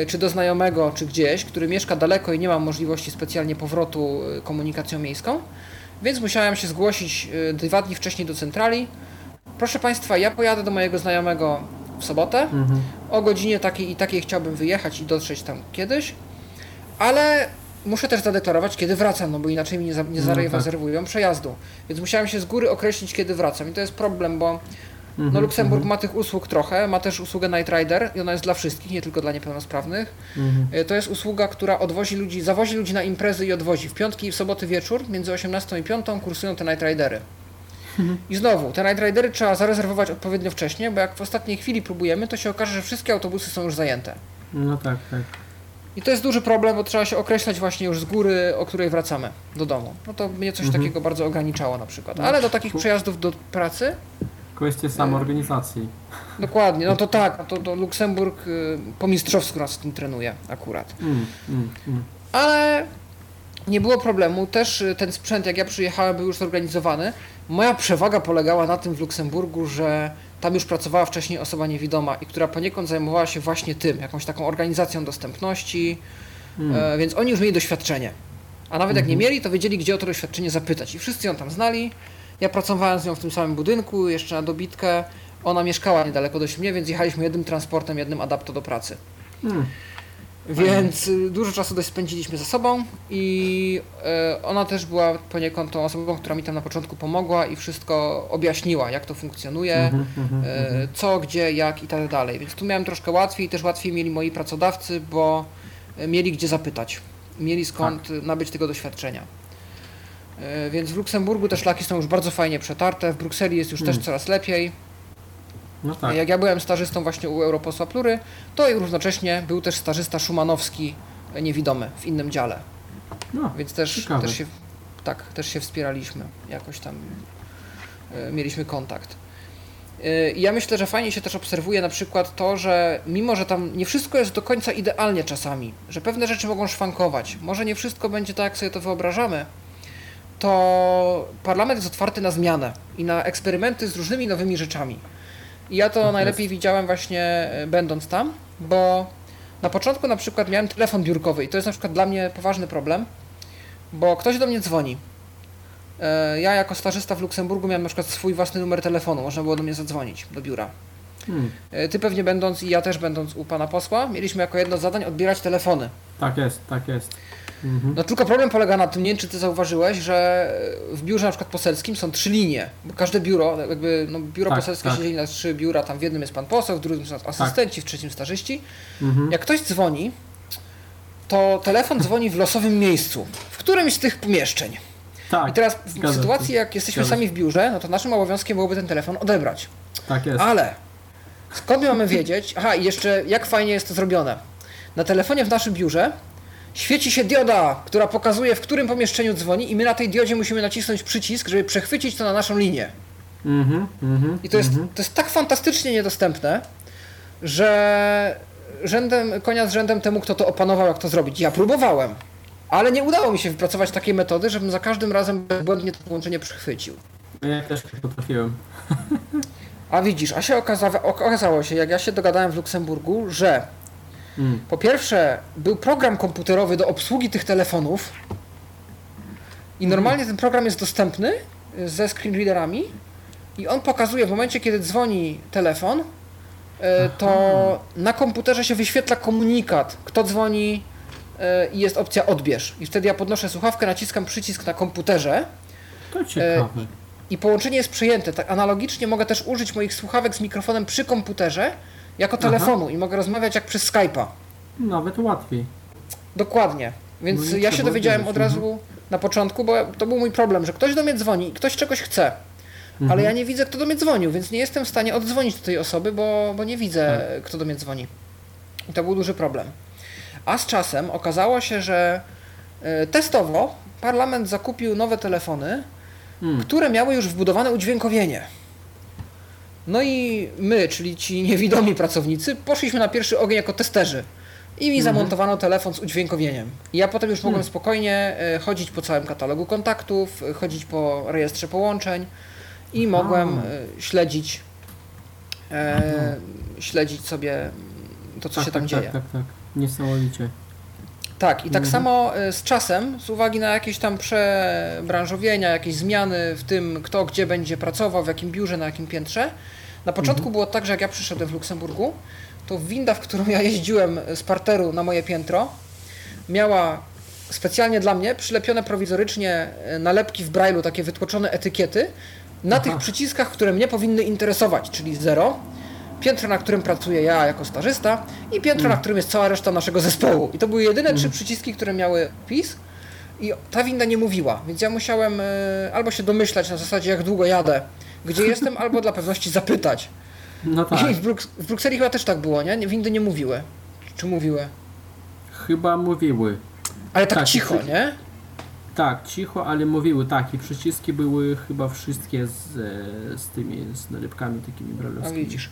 czy do znajomego, czy gdzieś, który mieszka daleko i nie mam możliwości specjalnie powrotu komunikacją miejską, więc musiałem się zgłosić 2 dni wcześniej do centrali. Proszę Państwa, ja pojadę do mojego znajomego w sobotę, o godzinie takiej i takiej chciałbym wyjechać i dotrzeć tam kiedyś, ale muszę też zadeklarować, kiedy wracam, no bo inaczej mi nie zarezerwują przejazdu, więc musiałem się z góry określić, kiedy wracam i to jest problem, bo Luksemburg ma tych usług trochę, ma też usługę Night Rider i ona jest dla wszystkich, nie tylko dla niepełnosprawnych. To jest usługa, która zawozi ludzi na imprezy i odwozi. W piątki i w soboty wieczór między 18 i 5 kursują te Night Ridery. I znowu, te Night Ridery trzeba zarezerwować odpowiednio wcześnie, bo jak w ostatniej chwili próbujemy, to się okaże, że wszystkie autobusy są już zajęte. No tak. I to jest duży problem, bo trzeba się określać właśnie już z góry, o której wracamy do domu. No to mnie coś takiego bardzo ograniczało na przykład. Ale do takich przejazdów do pracy Kwestie samoorganizacji. Dokładnie, no to tak, to Luksemburg po mistrzowsku nas w tym trenuje akurat. Ale nie było problemu, też ten sprzęt, jak ja przyjechałem, był już zorganizowany. Moja przewaga polegała na tym w Luksemburgu, że tam już pracowała wcześniej osoba niewidoma i która poniekąd zajmowała się właśnie tym, jakąś taką organizacją dostępności, więc oni już mieli doświadczenie. A nawet jak nie mieli, to wiedzieli, gdzie o to doświadczenie zapytać i wszyscy ją tam znali. Ja pracowałem z nią w tym samym budynku, jeszcze na dobitkę. Ona mieszkała niedaleko do siebie, więc jechaliśmy jednym transportem, jednym Adapto do pracy. Więc dużo czasu dość spędziliśmy ze sobą i ona też była poniekąd tą osobą, która mi tam na początku pomogła i wszystko objaśniła, jak to funkcjonuje, co, gdzie, jak i tak dalej. Więc tu miałem troszkę łatwiej, też łatwiej mieli moi pracodawcy, bo mieli gdzie zapytać, mieli skąd nabyć tego doświadczenia. Więc w Luksemburgu te szlaki są już bardzo fajnie przetarte, w Brukseli jest już też coraz lepiej. No tak. Jak ja byłem stażystą właśnie u europosła Plury, to i równocześnie był też stażysta szumanowski niewidomy w innym dziale. No, więc też się wspieraliśmy, jakoś tam mieliśmy kontakt. Ja myślę, że fajnie się też obserwuje na przykład to, że mimo, że tam nie wszystko jest do końca idealnie czasami, że pewne rzeczy mogą szwankować, może nie wszystko będzie tak, jak sobie to wyobrażamy, to parlament jest otwarty na zmianę i na eksperymenty z różnymi nowymi rzeczami. I ja to najlepiej widziałem właśnie będąc tam, bo na początku na przykład miałem telefon biurkowy i to jest na przykład dla mnie poważny problem, bo ktoś do mnie dzwoni. Ja jako stażysta w Luksemburgu miałem na przykład swój własny numer telefonu, można było do mnie zadzwonić do biura. Ty pewnie będąc i ja też będąc u pana posła, mieliśmy jako jedno z zadań odbierać telefony. Tak jest. No tylko problem polega na tym, nie wiem, czy ty zauważyłeś, że w biurze na przykład poselskim są 3 linie, bo każde biuro, jakby no, biuro poselskie się dzieli na 3 biura, tam w jednym jest pan poseł, w drugim są asystenci, w trzecim stażyści. Jak ktoś dzwoni, to telefon dzwoni w losowym miejscu, w którymś z tych pomieszczeń. I teraz w sytuacji, jak jesteśmy sami w biurze, no to naszym obowiązkiem byłoby ten telefon odebrać. Tak jest. Ale skąd my mamy wiedzieć, i jeszcze jak fajnie jest to zrobione, na telefonie w naszym biurze świeci się dioda, która pokazuje, w którym pomieszczeniu dzwoni i my na tej diodzie musimy nacisnąć przycisk, żeby przechwycić to na naszą linię. I to jest tak fantastycznie niedostępne, że konia z rzędem temu, kto to opanował, jak to zrobić. Ja próbowałem, ale nie udało mi się wypracować takiej metody, żebym za każdym razem błędnie to połączenie przechwycił. Ja też potrafiłem. A widzisz, a się okazało się, jak ja się dogadałem w Luksemburgu, że po pierwsze, był program komputerowy do obsługi tych telefonów i normalnie ten program jest dostępny ze screenreaderami i on pokazuje w momencie, kiedy dzwoni telefon, to na komputerze się wyświetla komunikat, kto dzwoni i jest opcja odbierz. I wtedy ja podnoszę słuchawkę, naciskam przycisk na komputerze. To ciekawe. I połączenie jest przyjęte. Tak analogicznie mogę też użyć moich słuchawek z mikrofonem przy komputerze jako telefonu i mogę rozmawiać jak przez Skype'a. Nawet łatwiej. Dokładnie. Więc ja się dowiedziałem od razu na początku, bo to był mój problem, że ktoś do mnie dzwoni i ktoś czegoś chce, ale ja nie widzę, kto do mnie dzwonił, więc nie jestem w stanie oddzwonić do tej osoby, bo nie widzę, kto do mnie dzwoni. I to był duży problem. A z czasem okazało się, że testowo parlament zakupił nowe telefony, które miały już wbudowane udźwiękowienie. No i my, czyli ci niewidomi pracownicy, poszliśmy na pierwszy ogień jako testerzy i mi zamontowano telefon z udźwiękowieniem. I ja potem już mogłem spokojnie chodzić po całym katalogu kontaktów, chodzić po rejestrze połączeń i mogłem śledzić, śledzić sobie to, co się tam dzieje. Tak. Niesamowicie. Tak, i tak samo z czasem, z uwagi na jakieś tam przebranżowienia, jakieś zmiany w tym, kto gdzie będzie pracował, w jakim biurze, na jakim piętrze. Na początku było tak, że jak ja przyszedłem w Luksemburgu, to winda, w którą ja jeździłem z parteru na moje piętro, miała specjalnie dla mnie przylepione prowizorycznie nalepki w brajlu, takie wytłoczone etykiety, na tych przyciskach, które mnie powinny interesować, czyli 0, piętro, na którym pracuję ja jako stażysta i piętro, na którym jest cała reszta naszego zespołu. I to były jedyne 3 przyciski, które miały PiS i ta winda nie mówiła, więc ja musiałem albo się domyślać na zasadzie, jak długo jadę, gdzie jestem, albo dla pewności zapytać. No tak. I w Brukseli chyba też tak było, nie? Windy nie mówiły. Czy mówiły? Chyba mówiły. Ale tak cicho, nie? Tak, cicho, ale mówiły tak i przyciski były chyba wszystkie z tymi z nalepkami takimi bralewskimi. A widzisz,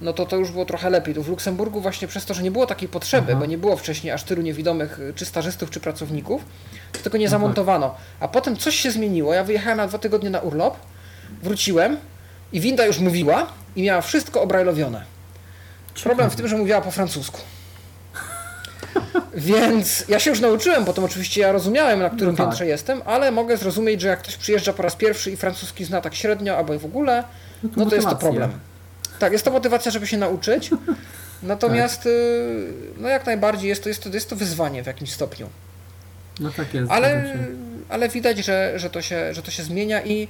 no to już było trochę lepiej. Tu w Luksemburgu właśnie przez to, że nie było takiej potrzeby, bo nie było wcześniej aż tylu niewidomych czy stażystów, czy pracowników, to tego nie zamontowano. A potem coś się zmieniło, ja wyjechałem na 2 tygodnie na urlop, wróciłem i winda już mówiła i miała wszystko obrajlowione. Problem w tym, że mówiła po francusku. Więc ja się już nauczyłem, potem oczywiście ja rozumiałem, na którym piętrze jestem, ale mogę zrozumieć, że jak ktoś przyjeżdża po raz pierwszy i francuski zna tak średnio albo w ogóle, no to jest to problem. Tak, jest to motywacja, żeby się nauczyć, natomiast no jak najbardziej jest to wyzwanie w jakimś stopniu. No tak jest. Ale widać, że to się zmienia i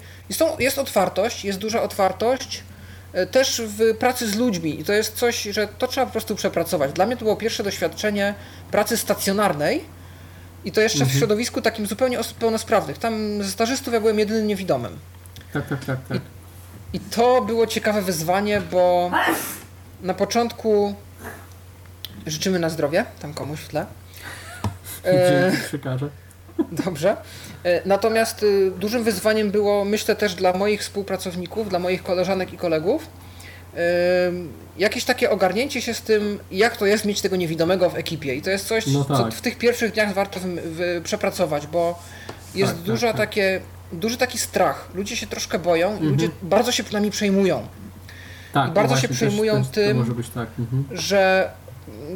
jest otwartość, jest duża otwartość też w pracy z ludźmi i to jest coś, że to trzeba po prostu przepracować. Dla mnie to było pierwsze doświadczenie pracy stacjonarnej i to jeszcze w środowisku takim zupełnie osób pełnosprawnych. Tam ze stażystów ja byłem jedynym niewidomym. Tak. I to było ciekawe wyzwanie, bo na początku życzymy na zdrowie, tam komuś w tle. Przekażę. Dobrze. Natomiast dużym wyzwaniem było, myślę też dla moich współpracowników, dla moich koleżanek i kolegów, jakieś takie ogarnięcie się z tym, jak to jest mieć tego niewidomego w ekipie. I to jest coś, co w tych pierwszych dniach warto przepracować, bo jest duży taki strach. Ludzie się troszkę boją, ludzie bardzo się nami przejmują. Tak, i bardzo się przejmują tym, to może być że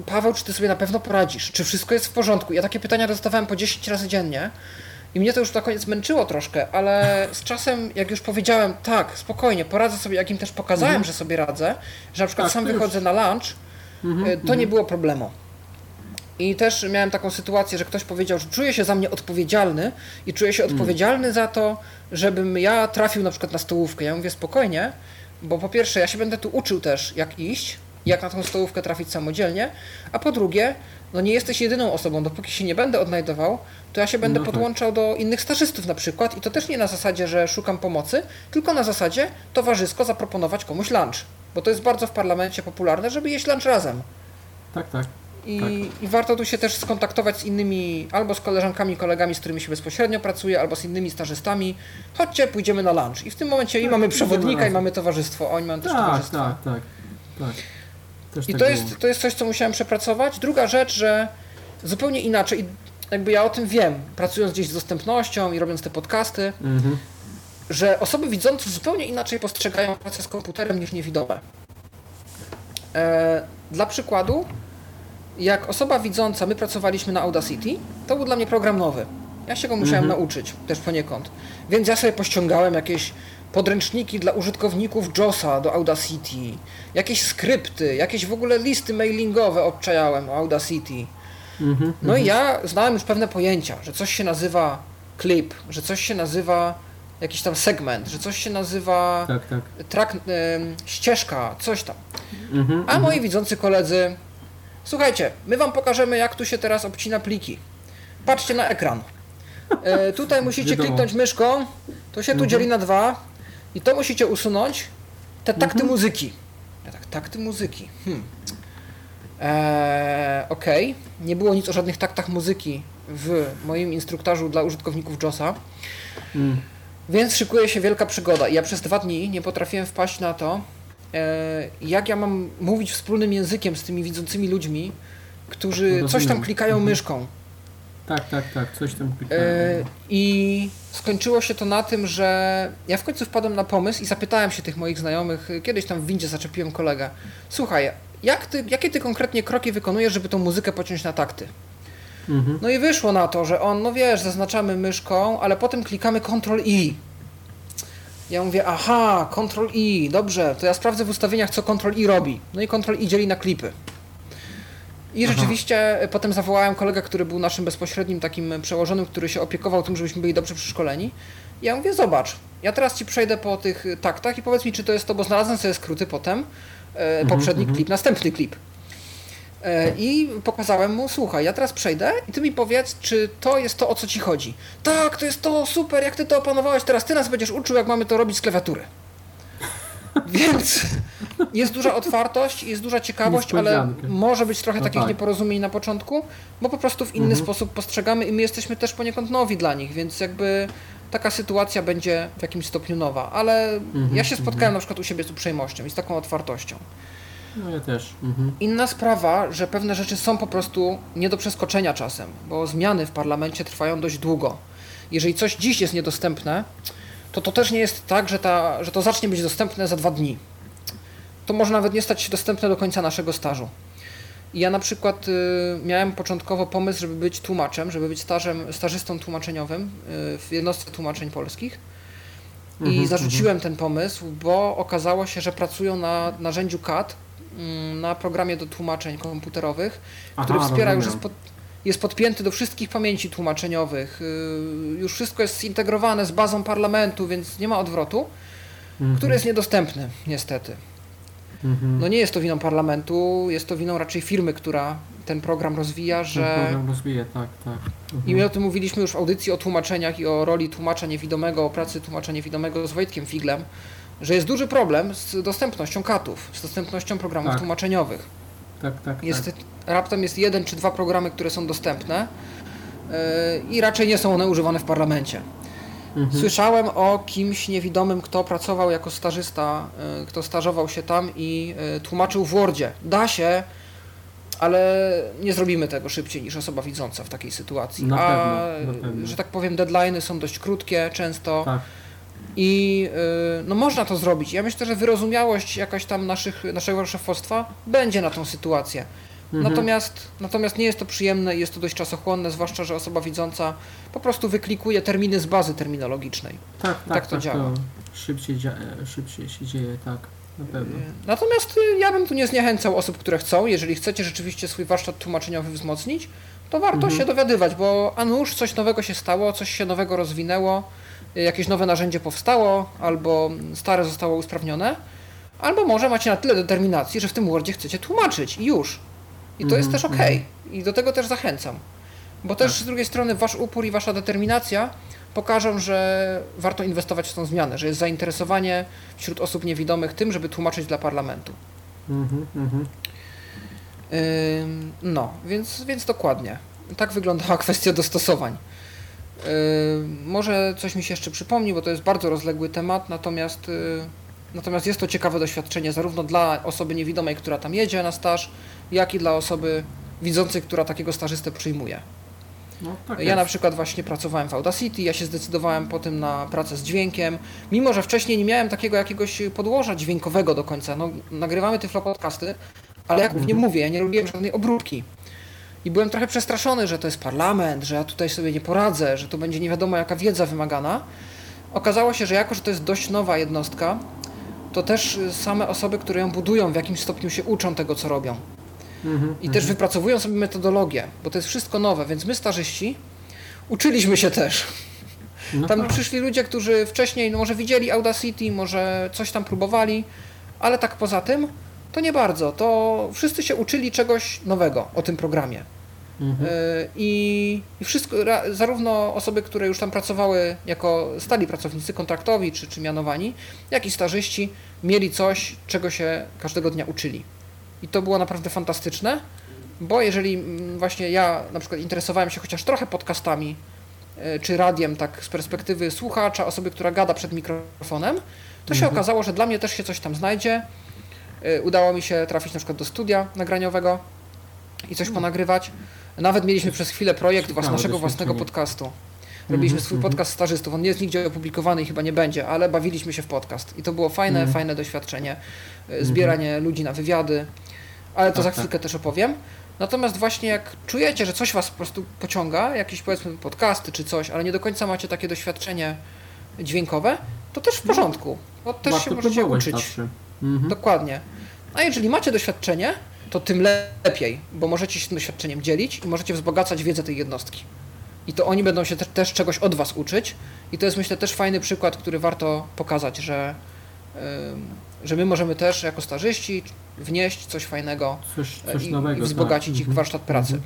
Paweł, czy ty sobie na pewno poradzisz? Czy wszystko jest w porządku? Ja takie pytania dostawałem po 10 razy dziennie i mnie to już na koniec męczyło troszkę, ale z czasem, jak już powiedziałem, tak, spokojnie, poradzę sobie, jak im też pokazałem, że sobie radzę, że na przykład tak, sam wychodzę na lunch, to nie było problemu. I też miałem taką sytuację, że ktoś powiedział, że czuje się za mnie odpowiedzialny i czuje się odpowiedzialny za to, żebym ja trafił na przykład na stołówkę. Ja mówię spokojnie, bo po pierwsze, ja się będę tu uczył też, jak iść, jak na tą stołówkę trafić samodzielnie, a po drugie, no nie jesteś jedyną osobą, dopóki się nie będę odnajdował, to ja się będę podłączał do innych stażystów na przykład i to też nie na zasadzie, że szukam pomocy, tylko na zasadzie towarzysko zaproponować komuś lunch, bo to jest bardzo w parlamencie popularne, żeby jeść lunch razem. I warto tu się też skontaktować z innymi, albo z koleżankami, kolegami, z którymi się bezpośrednio pracuje, albo z innymi stażystami. Chodźcie, pójdziemy na lunch. I w tym momencie i mamy przewodnika, i mamy towarzystwo, oni mają też towarzystwo. Tak. Też i to jest coś, co musiałem przepracować. Druga rzecz, że zupełnie inaczej, i jakby ja o tym wiem, pracując gdzieś z dostępnością i robiąc te podcasty, że osoby widzące zupełnie inaczej postrzegają pracę z komputerem niż niewidome. Dla przykładu, jak osoba widząca, my pracowaliśmy na Audacity, to był dla mnie program nowy. Ja się go musiałem nauczyć też poniekąd. Więc ja sobie pościągałem jakieś podręczniki dla użytkowników JAWSa do Audacity, jakieś skrypty, jakieś w ogóle listy mailingowe obczajałem o Audacity. No i ja znałem już pewne pojęcia, że coś się nazywa klip, że coś się nazywa jakiś tam segment, że coś się nazywa track, ścieżka, coś tam. A moi widzący koledzy, słuchajcie, my wam pokażemy, jak tu się teraz obcina pliki. Patrzcie na ekran. Tutaj musicie kliknąć myszką, to się tu dzieli na 2 i to musicie usunąć te takty muzyki. Ja tak, takty muzyki. Okej. Nie było nic o żadnych taktach muzyki w moim instruktażu dla użytkowników JAWSa. Więc szykuje się wielka przygoda. I ja przez 2 dni nie potrafiłem wpaść na to, jak ja mam mówić wspólnym językiem z tymi widzącymi ludźmi, którzy coś tam klikają myszką. Tak, coś tam klikają. I skończyło się to na tym, że ja w końcu wpadłem na pomysł i zapytałem się tych moich znajomych, kiedyś tam w windzie zaczepiłem kolegę, słuchaj, jakie ty konkretnie kroki wykonujesz, żeby tą muzykę pociąć na takty? No i wyszło na to, że on, no wiesz, zaznaczamy myszką, ale potem klikamy Ctrl-I. Ja mówię, aha, Ctrl-I, dobrze, to ja sprawdzę w ustawieniach, co Ctrl-I robi. No i Ctrl-I dzieli na klipy. I rzeczywiście potem zawołałem kolegę, który był naszym bezpośrednim takim przełożonym, który się opiekował tym, żebyśmy byli dobrze przeszkoleni. Ja mówię, zobacz, ja teraz ci przejdę po tych taktach i powiedz mi, czy to jest to, bo znalazłem sobie skróty potem, poprzedni klip, następny klip. I pokazałem mu, słuchaj, ja teraz przejdę i ty mi powiedz, czy to jest to, o co ci chodzi. Tak, to jest to, super, jak ty to opanowałeś, teraz ty nas będziesz uczył, jak mamy to robić z klawiatury. Więc Jest duża otwartość, jest duża ciekawość, ale może być trochę takich nieporozumień na początku, bo po prostu w inny sposób postrzegamy i my jesteśmy też poniekąd nowi dla nich, więc jakby taka sytuacja będzie w jakimś stopniu nowa, ale ja się spotkałem na przykład u siebie z uprzejmością i z taką otwartością. No ja też. Inna sprawa, że pewne rzeczy są po prostu nie do przeskoczenia czasem, bo zmiany w parlamencie trwają dość długo. Jeżeli coś dziś jest niedostępne, to też nie jest tak, że to zacznie być dostępne za 2 dni. To może nawet nie stać się dostępne do końca naszego stażu. I ja na przykład miałem początkowo pomysł, żeby być tłumaczem, żeby być stażystą tłumaczeniowym w jednostce tłumaczeń polskich i zarzuciłem ten pomysł, bo okazało się, że pracują na narzędziu CAD, na programie do tłumaczeń komputerowych, który wspiera już jest podpięty do wszystkich pamięci tłumaczeniowych, już wszystko jest zintegrowane z bazą parlamentu, więc nie ma odwrotu, który jest niedostępny niestety. No nie jest to winą parlamentu, jest to winą raczej firmy, która ten program rozwija, że... Ten program rozwija, tak. I my o tym mówiliśmy już w audycji o tłumaczeniach i o roli tłumacza niewidomego, o pracy tłumacza niewidomego z Wojtkiem Figlem, że jest duży problem z dostępnością katów, z dostępnością programów tłumaczeniowych. Raptem jest 1 czy 2 programy, które są dostępne i raczej nie są one używane w parlamencie. Słyszałem o kimś niewidomym, kto pracował jako stażysta, kto stażował się tam i tłumaczył w Wordzie. Da się, ale nie zrobimy tego szybciej niż osoba widząca w takiej sytuacji. Na pewno. Że tak powiem, deadline'y są dość krótkie często. Tak. I no można to zrobić. Ja myślę, że wyrozumiałość jakaś tam naszego szefostwa będzie na tą sytuację. Natomiast nie jest to przyjemne i jest to dość czasochłonne, zwłaszcza, że osoba widząca po prostu wyklikuje terminy z bazy terminologicznej. Tak to działa. To szybciej się dzieje, tak, na pewno. Natomiast ja bym tu nie zniechęcał osób, które chcą. Jeżeli chcecie rzeczywiście swój warsztat tłumaczeniowy wzmocnić, to warto się dowiadywać, bo a nuż coś nowego się stało, coś się nowego rozwinęło, jakieś nowe narzędzie powstało, albo stare zostało usprawnione, albo może macie na tyle determinacji, że w tym Wordzie chcecie tłumaczyć i już. I to jest też okej. I do tego też zachęcam. Bo też z drugiej strony wasz upór i wasza determinacja pokażą, że warto inwestować w tą zmianę, że jest zainteresowanie wśród osób niewidomych tym, żeby tłumaczyć dla parlamentu. Więc dokładnie. Tak wyglądała kwestia dostosowań. Może coś mi się jeszcze przypomni, bo to jest bardzo rozległy temat, natomiast jest to ciekawe doświadczenie zarówno dla osoby niewidomej, która tam jedzie na staż, jak i dla osoby widzącej, która takiego stażystę przyjmuje. Na przykład właśnie pracowałem w Audacity, ja się zdecydowałem potem na pracę z dźwiękiem, mimo że wcześniej nie miałem takiego jakiegoś podłoża dźwiękowego do końca. Nagrywamy Tyflo Podcasty, ale jak głównie mówię, ja nie robiłem żadnej obróbki. I byłem trochę przestraszony, że to jest parlament, że ja tutaj sobie nie poradzę, że to będzie nie wiadomo jaka wiedza wymagana. Okazało się, że jako, że to jest dość nowa jednostka, to też same osoby, które ją budują, w jakimś stopniu się uczą tego, co robią. I też wypracowują sobie metodologię, bo to jest wszystko nowe, więc my starzyści uczyliśmy się też. Tam przyszli ludzie, którzy wcześniej może widzieli Audacity, może coś tam próbowali, ale tak poza tym to nie bardzo, to wszyscy się uczyli czegoś nowego o tym programie. I wszystko, zarówno osoby, które już tam pracowały jako stali pracownicy kontraktowi czy mianowani, jak i stażyści mieli coś, czego się każdego dnia uczyli. I to było naprawdę fantastyczne, bo jeżeli właśnie ja na przykład interesowałem się chociaż trochę podcastami czy radiem tak z perspektywy słuchacza, osoby, która gada przed mikrofonem, to się okazało, że dla mnie też się coś tam znajdzie. Udało mi się trafić na przykład do studia nagraniowego i coś ponagrywać. Nawet mieliśmy przez chwilę projekt naszego własnego podcastu. Robiliśmy swój podcast stażystów. On nie jest nigdzie opublikowany i chyba nie będzie, ale bawiliśmy się w podcast. I to było fajne doświadczenie. Zbieranie ludzi na wywiady, ale to za chwilkę też opowiem. Natomiast właśnie jak czujecie, że coś was po prostu pociąga, jakieś powiedzmy podcasty czy coś, ale nie do końca macie takie doświadczenie dźwiękowe, to też w porządku. Bo też się możecie uczyć. Dokładnie. A jeżeli macie doświadczenie, to tym lepiej, bo możecie się tym doświadczeniem dzielić i możecie wzbogacać wiedzę tej jednostki. I to oni będą się też czegoś od was uczyć i to jest myślę też fajny przykład, który warto pokazać, że my możemy też jako stażyści wnieść coś fajnego i wzbogacić ich warsztat pracy.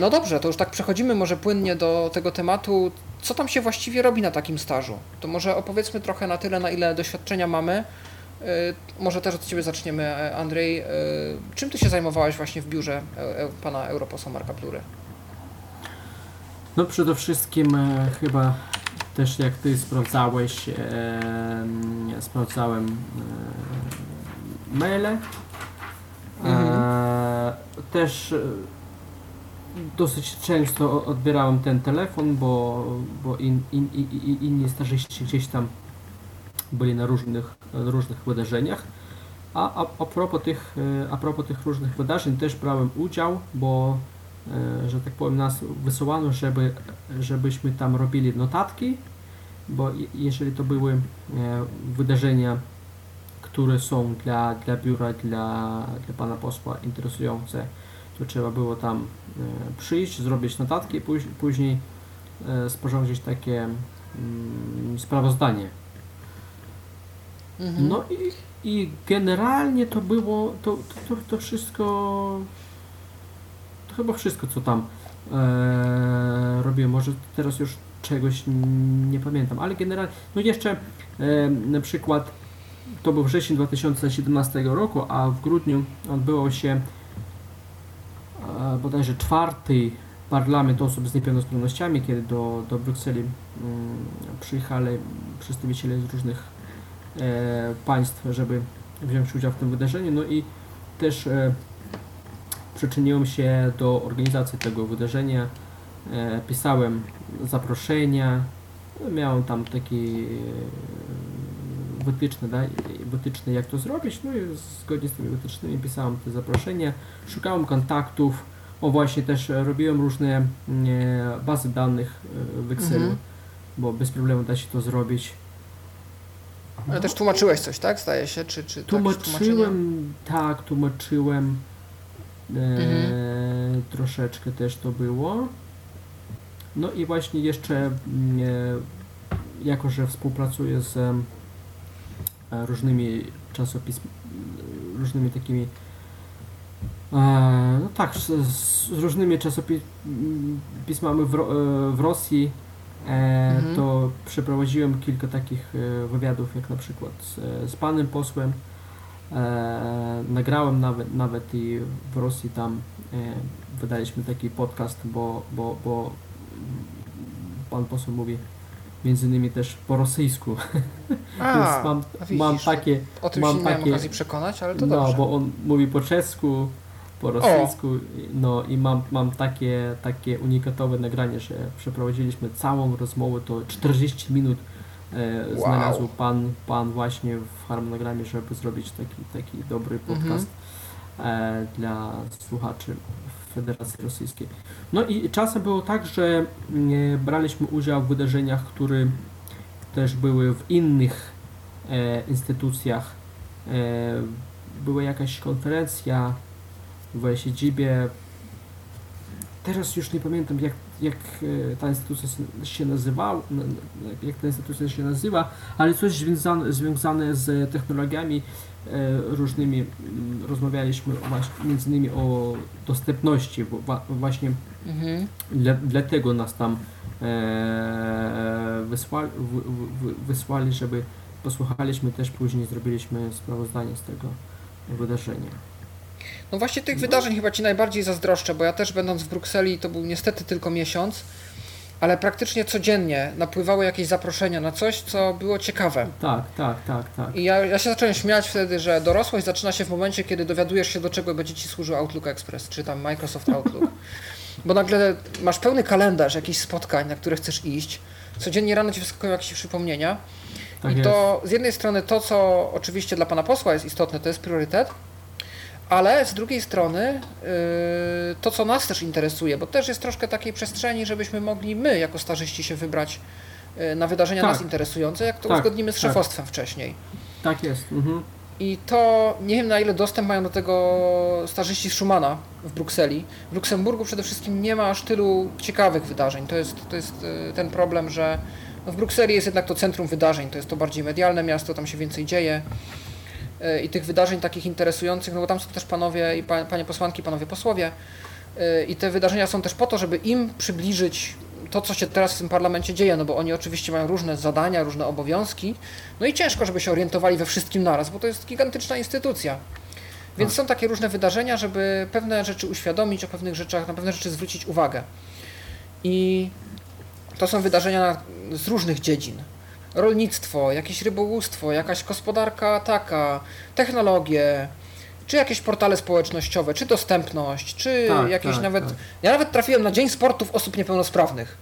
No dobrze, to już tak przechodzimy może płynnie do tego tematu, co tam się właściwie robi na takim stażu. To może opowiedzmy trochę na tyle, na ile doświadczenia mamy, Może też od Ciebie zaczniemy, Andrzej. Czym Ty się zajmowałaś właśnie w biurze pana europosła Marka Plury? No przede wszystkim chyba też jak Ty sprawdzałeś, sprawdzałem maile. Też dosyć często odbierałem ten telefon, bo inni starzyści gdzieś tam byli na różnych wydarzeniach. A propos tych różnych wydarzeń też brałem udział, bo że tak powiem nas wysyłano, żebyśmy tam robili notatki, bo jeżeli to były wydarzenia, które są dla biura, dla pana posła interesujące, to trzeba było tam przyjść, zrobić notatki, później sporządzić takie sprawozdanie. Mhm. No i generalnie to było to wszystko, to chyba wszystko, co tam robiłem. Może teraz już czegoś nie pamiętam, ale generalnie, no jeszcze na przykład to był wrzesień 2017 roku, a w grudniu odbyło się bodajże 4. Parlament Osób z Niepełnosprawnościami, kiedy do Brukseli przyjechali przedstawiciele z różnych państw, żeby wziąć udział w tym wydarzeniu. No i też przyczyniłem się do organizacji tego wydarzenia, pisałem zaproszenia, miałem tam taki wytyczne jak to zrobić, no i zgodnie z tymi wytycznymi pisałem te zaproszenia, szukałem kontaktów, właśnie też robiłem różne bazy danych w Excelu, bo bez problemu da się to zrobić. No. Ale też tłumaczyłeś coś, tak? Zdaje się, czy tłumaczyłem troszeczkę też to było. No i właśnie jeszcze jako, że współpracuję z różnymi czasopismami, różnymi takimi, no tak, z różnymi czasopismami w Rosji, to przeprowadziłem kilka takich wywiadów, jak na przykład z panem posłem, nagrałem nawet i w Rosji tam wydaliśmy taki podcast, bo pan poseł mówi między innymi też po rosyjsku. Więc mam takie... O tym się nie miałem okazji przekonać, ale to dobrze. No, bo on mówi po czesku, po rosyjsku, no i mam takie unikatowe nagranie, że przeprowadziliśmy całą rozmowę, to 40 minut znalazł pan właśnie w harmonogramie, żeby zrobić taki dobry podcast dla słuchaczy Federacji Rosyjskiej. No i czasem było tak, że braliśmy udział w wydarzeniach, które też były w innych instytucjach. Była jakaś konferencja w siedzibie, teraz już nie pamiętam jak ta instytucja się nazywała, ale coś związane z technologiami różnymi. Rozmawialiśmy między innymi o dostępności, bo właśnie dlatego nas tam wysłali, żeby posłuchaliśmy też, później zrobiliśmy sprawozdanie z tego wydarzenia. No właśnie tych wydarzeń chyba Ci najbardziej zazdroszczę, bo ja też będąc w Brukseli, to był niestety tylko miesiąc, ale praktycznie codziennie napływały jakieś zaproszenia na coś, co było ciekawe. Tak. I ja się zacząłem śmiać wtedy, że dorosłość zaczyna się w momencie, kiedy dowiadujesz się, do czego będzie Ci służył Outlook Express, czy tam Microsoft Outlook. Bo nagle masz pełny kalendarz jakichś spotkań, na które chcesz iść, codziennie rano Ci wyskakują jakieś przypomnienia. Tak. I to z jednej strony to, co oczywiście dla pana posła jest istotne, to jest priorytet, ale z drugiej strony to, co nas też interesuje, bo też jest troszkę takiej przestrzeni, żebyśmy mogli my jako starzyści się wybrać na wydarzenia nas interesujące, jak to uzgodnimy z szefostwem wcześniej. Tak jest. I to nie wiem, na ile dostęp mają do tego starzyści z Schumana w Brukseli. W Luksemburgu przede wszystkim nie ma aż tylu ciekawych wydarzeń. To jest ten problem, że w Brukseli jest jednak to centrum wydarzeń, to jest to bardziej medialne miasto, tam się więcej dzieje. I tych wydarzeń takich interesujących, no bo tam są też panowie i panie posłanki, panowie posłowie i te wydarzenia są też po to, żeby im przybliżyć to, co się teraz w tym parlamencie dzieje, no bo oni oczywiście mają różne zadania, różne obowiązki, no i ciężko, żeby się orientowali we wszystkim naraz, bo to jest gigantyczna instytucja. Więc są takie różne wydarzenia, żeby pewne rzeczy uświadomić, o pewnych rzeczach, na pewne rzeczy zwrócić uwagę. I to są wydarzenia z różnych dziedzin. Rolnictwo, jakieś rybołówstwo, jakaś gospodarka taka, technologie, czy jakieś portale społecznościowe, czy dostępność, czy tak, jakieś tak, nawet... Tak. Ja nawet trafiłem na Dzień Sportów Osób Niepełnosprawnych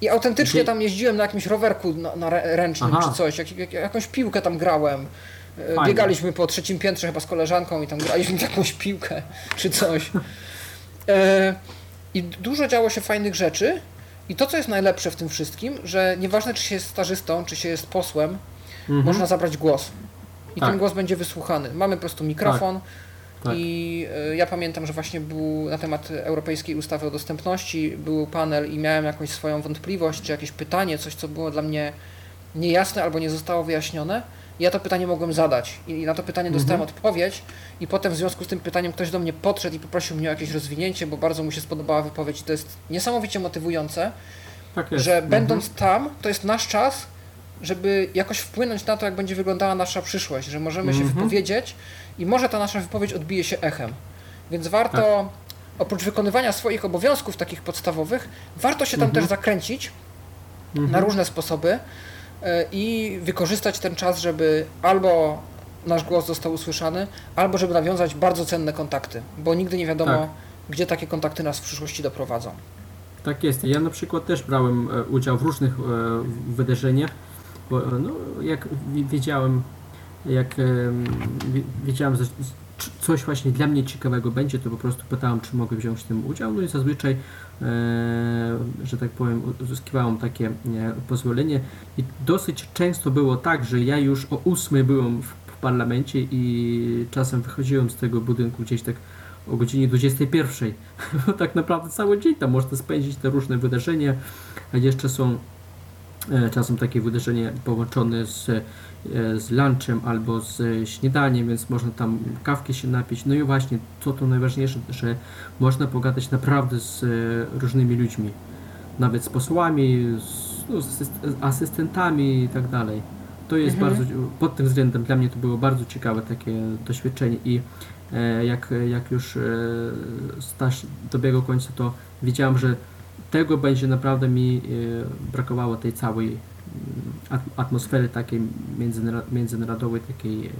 i autentycznie tam jeździłem na jakimś rowerku na ręcznym czy coś, jakąś piłkę tam grałem. Fajne. Biegaliśmy po trzecim piętrze chyba z koleżanką i tam graliśmy jakąś piłkę czy coś. I dużo działo się fajnych rzeczy i to, co jest najlepsze w tym wszystkim, że nieważne, czy się jest stażystą, czy się jest posłem, można zabrać głos. I ten głos będzie wysłuchany. Mamy po prostu mikrofon i ja pamiętam, że właśnie był na temat Europejskiej Ustawy o Dostępności, był panel i miałem jakąś swoją wątpliwość, czy jakieś pytanie, coś, co było dla mnie niejasne albo nie zostało wyjaśnione. Ja to pytanie mogłem zadać i na to pytanie dostałem odpowiedź i potem w związku z tym pytaniem ktoś do mnie podszedł i poprosił mnie o jakieś rozwinięcie, bo bardzo mu się spodobała wypowiedź. To jest niesamowicie motywujące, że będąc tam, to jest nasz czas, żeby jakoś wpłynąć na to, jak będzie wyglądała nasza przyszłość, że możemy się wypowiedzieć i może ta nasza wypowiedź odbije się echem. Więc warto, oprócz wykonywania swoich obowiązków takich podstawowych, warto się tam też zakręcić na różne sposoby i wykorzystać ten czas, żeby albo nasz głos został usłyszany, albo żeby nawiązać bardzo cenne kontakty, bo nigdy nie wiadomo, gdzie takie kontakty nas w przyszłości doprowadzą. Tak jest. Ja na przykład też brałem udział w różnych wydarzeniach, bo jak wiedziałem, że coś właśnie dla mnie ciekawego będzie, to po prostu pytałem, czy mogę wziąć w tym udział, no i zazwyczaj, że tak powiem, uzyskiwałem takie pozwolenie i dosyć często było tak, że ja już o 8 byłem w parlamencie i czasem wychodziłem z tego budynku gdzieś tak o godzinie 21. Tak naprawdę cały dzień tam można spędzić te różne wydarzenia, a jeszcze są czasem takie wydarzenie połączone z lunchem albo z śniadaniem, więc można tam kawki się napić. No i właśnie, co to najważniejsze, że można pogadać naprawdę z różnymi ludźmi, nawet z posłami, z asystentami i tak dalej. To jest bardzo, pod tym względem dla mnie to było bardzo ciekawe takie doświadczenie i jak już staż dobiegł końca, to widziałem, że tego będzie naprawdę mi brakowało, tej całej atmosfery takiej międzynarodowej, takiej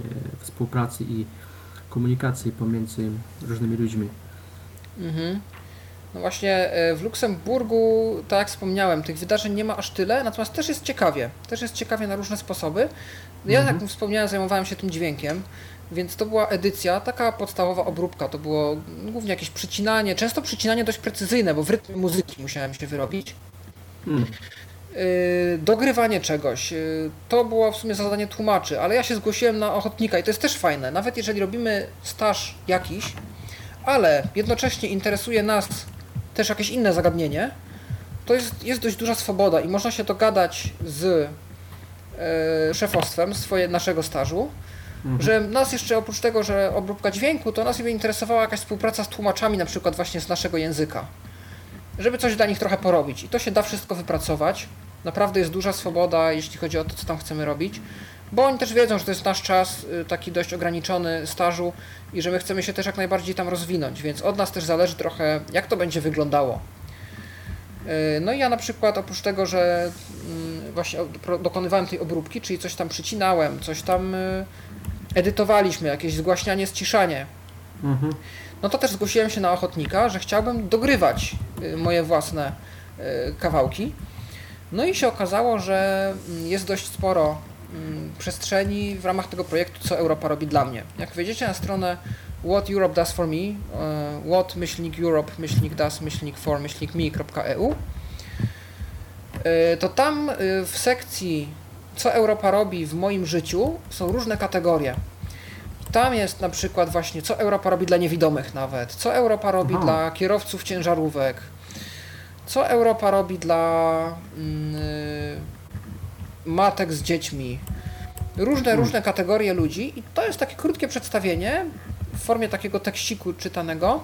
współpracy i komunikacji pomiędzy różnymi ludźmi. No właśnie w Luksemburgu, tak jak wspomniałem, tych wydarzeń nie ma aż tyle, natomiast też jest ciekawie na różne sposoby. Ja jak wspomniałem, zajmowałem się tym dźwiękiem, więc to była edycja, taka podstawowa obróbka, to było głównie jakieś przycinanie, często przycinanie dość precyzyjne, bo w rytmie muzyki musiałem się wyrobić. Dogrywanie czegoś, to było w sumie zadanie tłumaczy, ale ja się zgłosiłem na ochotnika i to jest też fajne, nawet jeżeli robimy staż jakiś, ale jednocześnie interesuje nas też jakieś inne zagadnienie, to jest dość duża swoboda i można się dogadać z szefostwem naszego stażu, że nas jeszcze oprócz tego, że obróbka dźwięku, to nas interesowała jakaś współpraca z tłumaczami, na przykład właśnie z naszego języka, żeby coś dla nich trochę porobić i to się da wszystko wypracować. Naprawdę jest duża swoboda, jeśli chodzi o to, co tam chcemy robić, bo oni też wiedzą, że to jest nasz czas, taki dość ograniczony stażu i że my chcemy się też jak najbardziej tam rozwinąć, więc od nas też zależy trochę, jak to będzie wyglądało. No i ja na przykład oprócz tego, że właśnie dokonywałem tej obróbki, czyli coś tam przycinałem, coś tam edytowaliśmy, jakieś zgłaśnianie, ściszanie, no to też zgłosiłem się na ochotnika, że chciałbym dogrywać moje własne kawałki. No i się okazało, że jest dość sporo przestrzeni w ramach tego projektu, co Europa robi dla mnie. Jak wejdziecie na stronę What Europe Does For Me, what-europe-does-for-me.eu, to tam w sekcji co Europa robi w moim życiu są różne kategorie. Tam jest na przykład właśnie co Europa robi dla niewidomych nawet, co Europa robi dla kierowców ciężarówek, co Europa robi dla matek z dziećmi. Różne kategorie ludzi i to jest takie krótkie przedstawienie w formie takiego tekściku czytanego,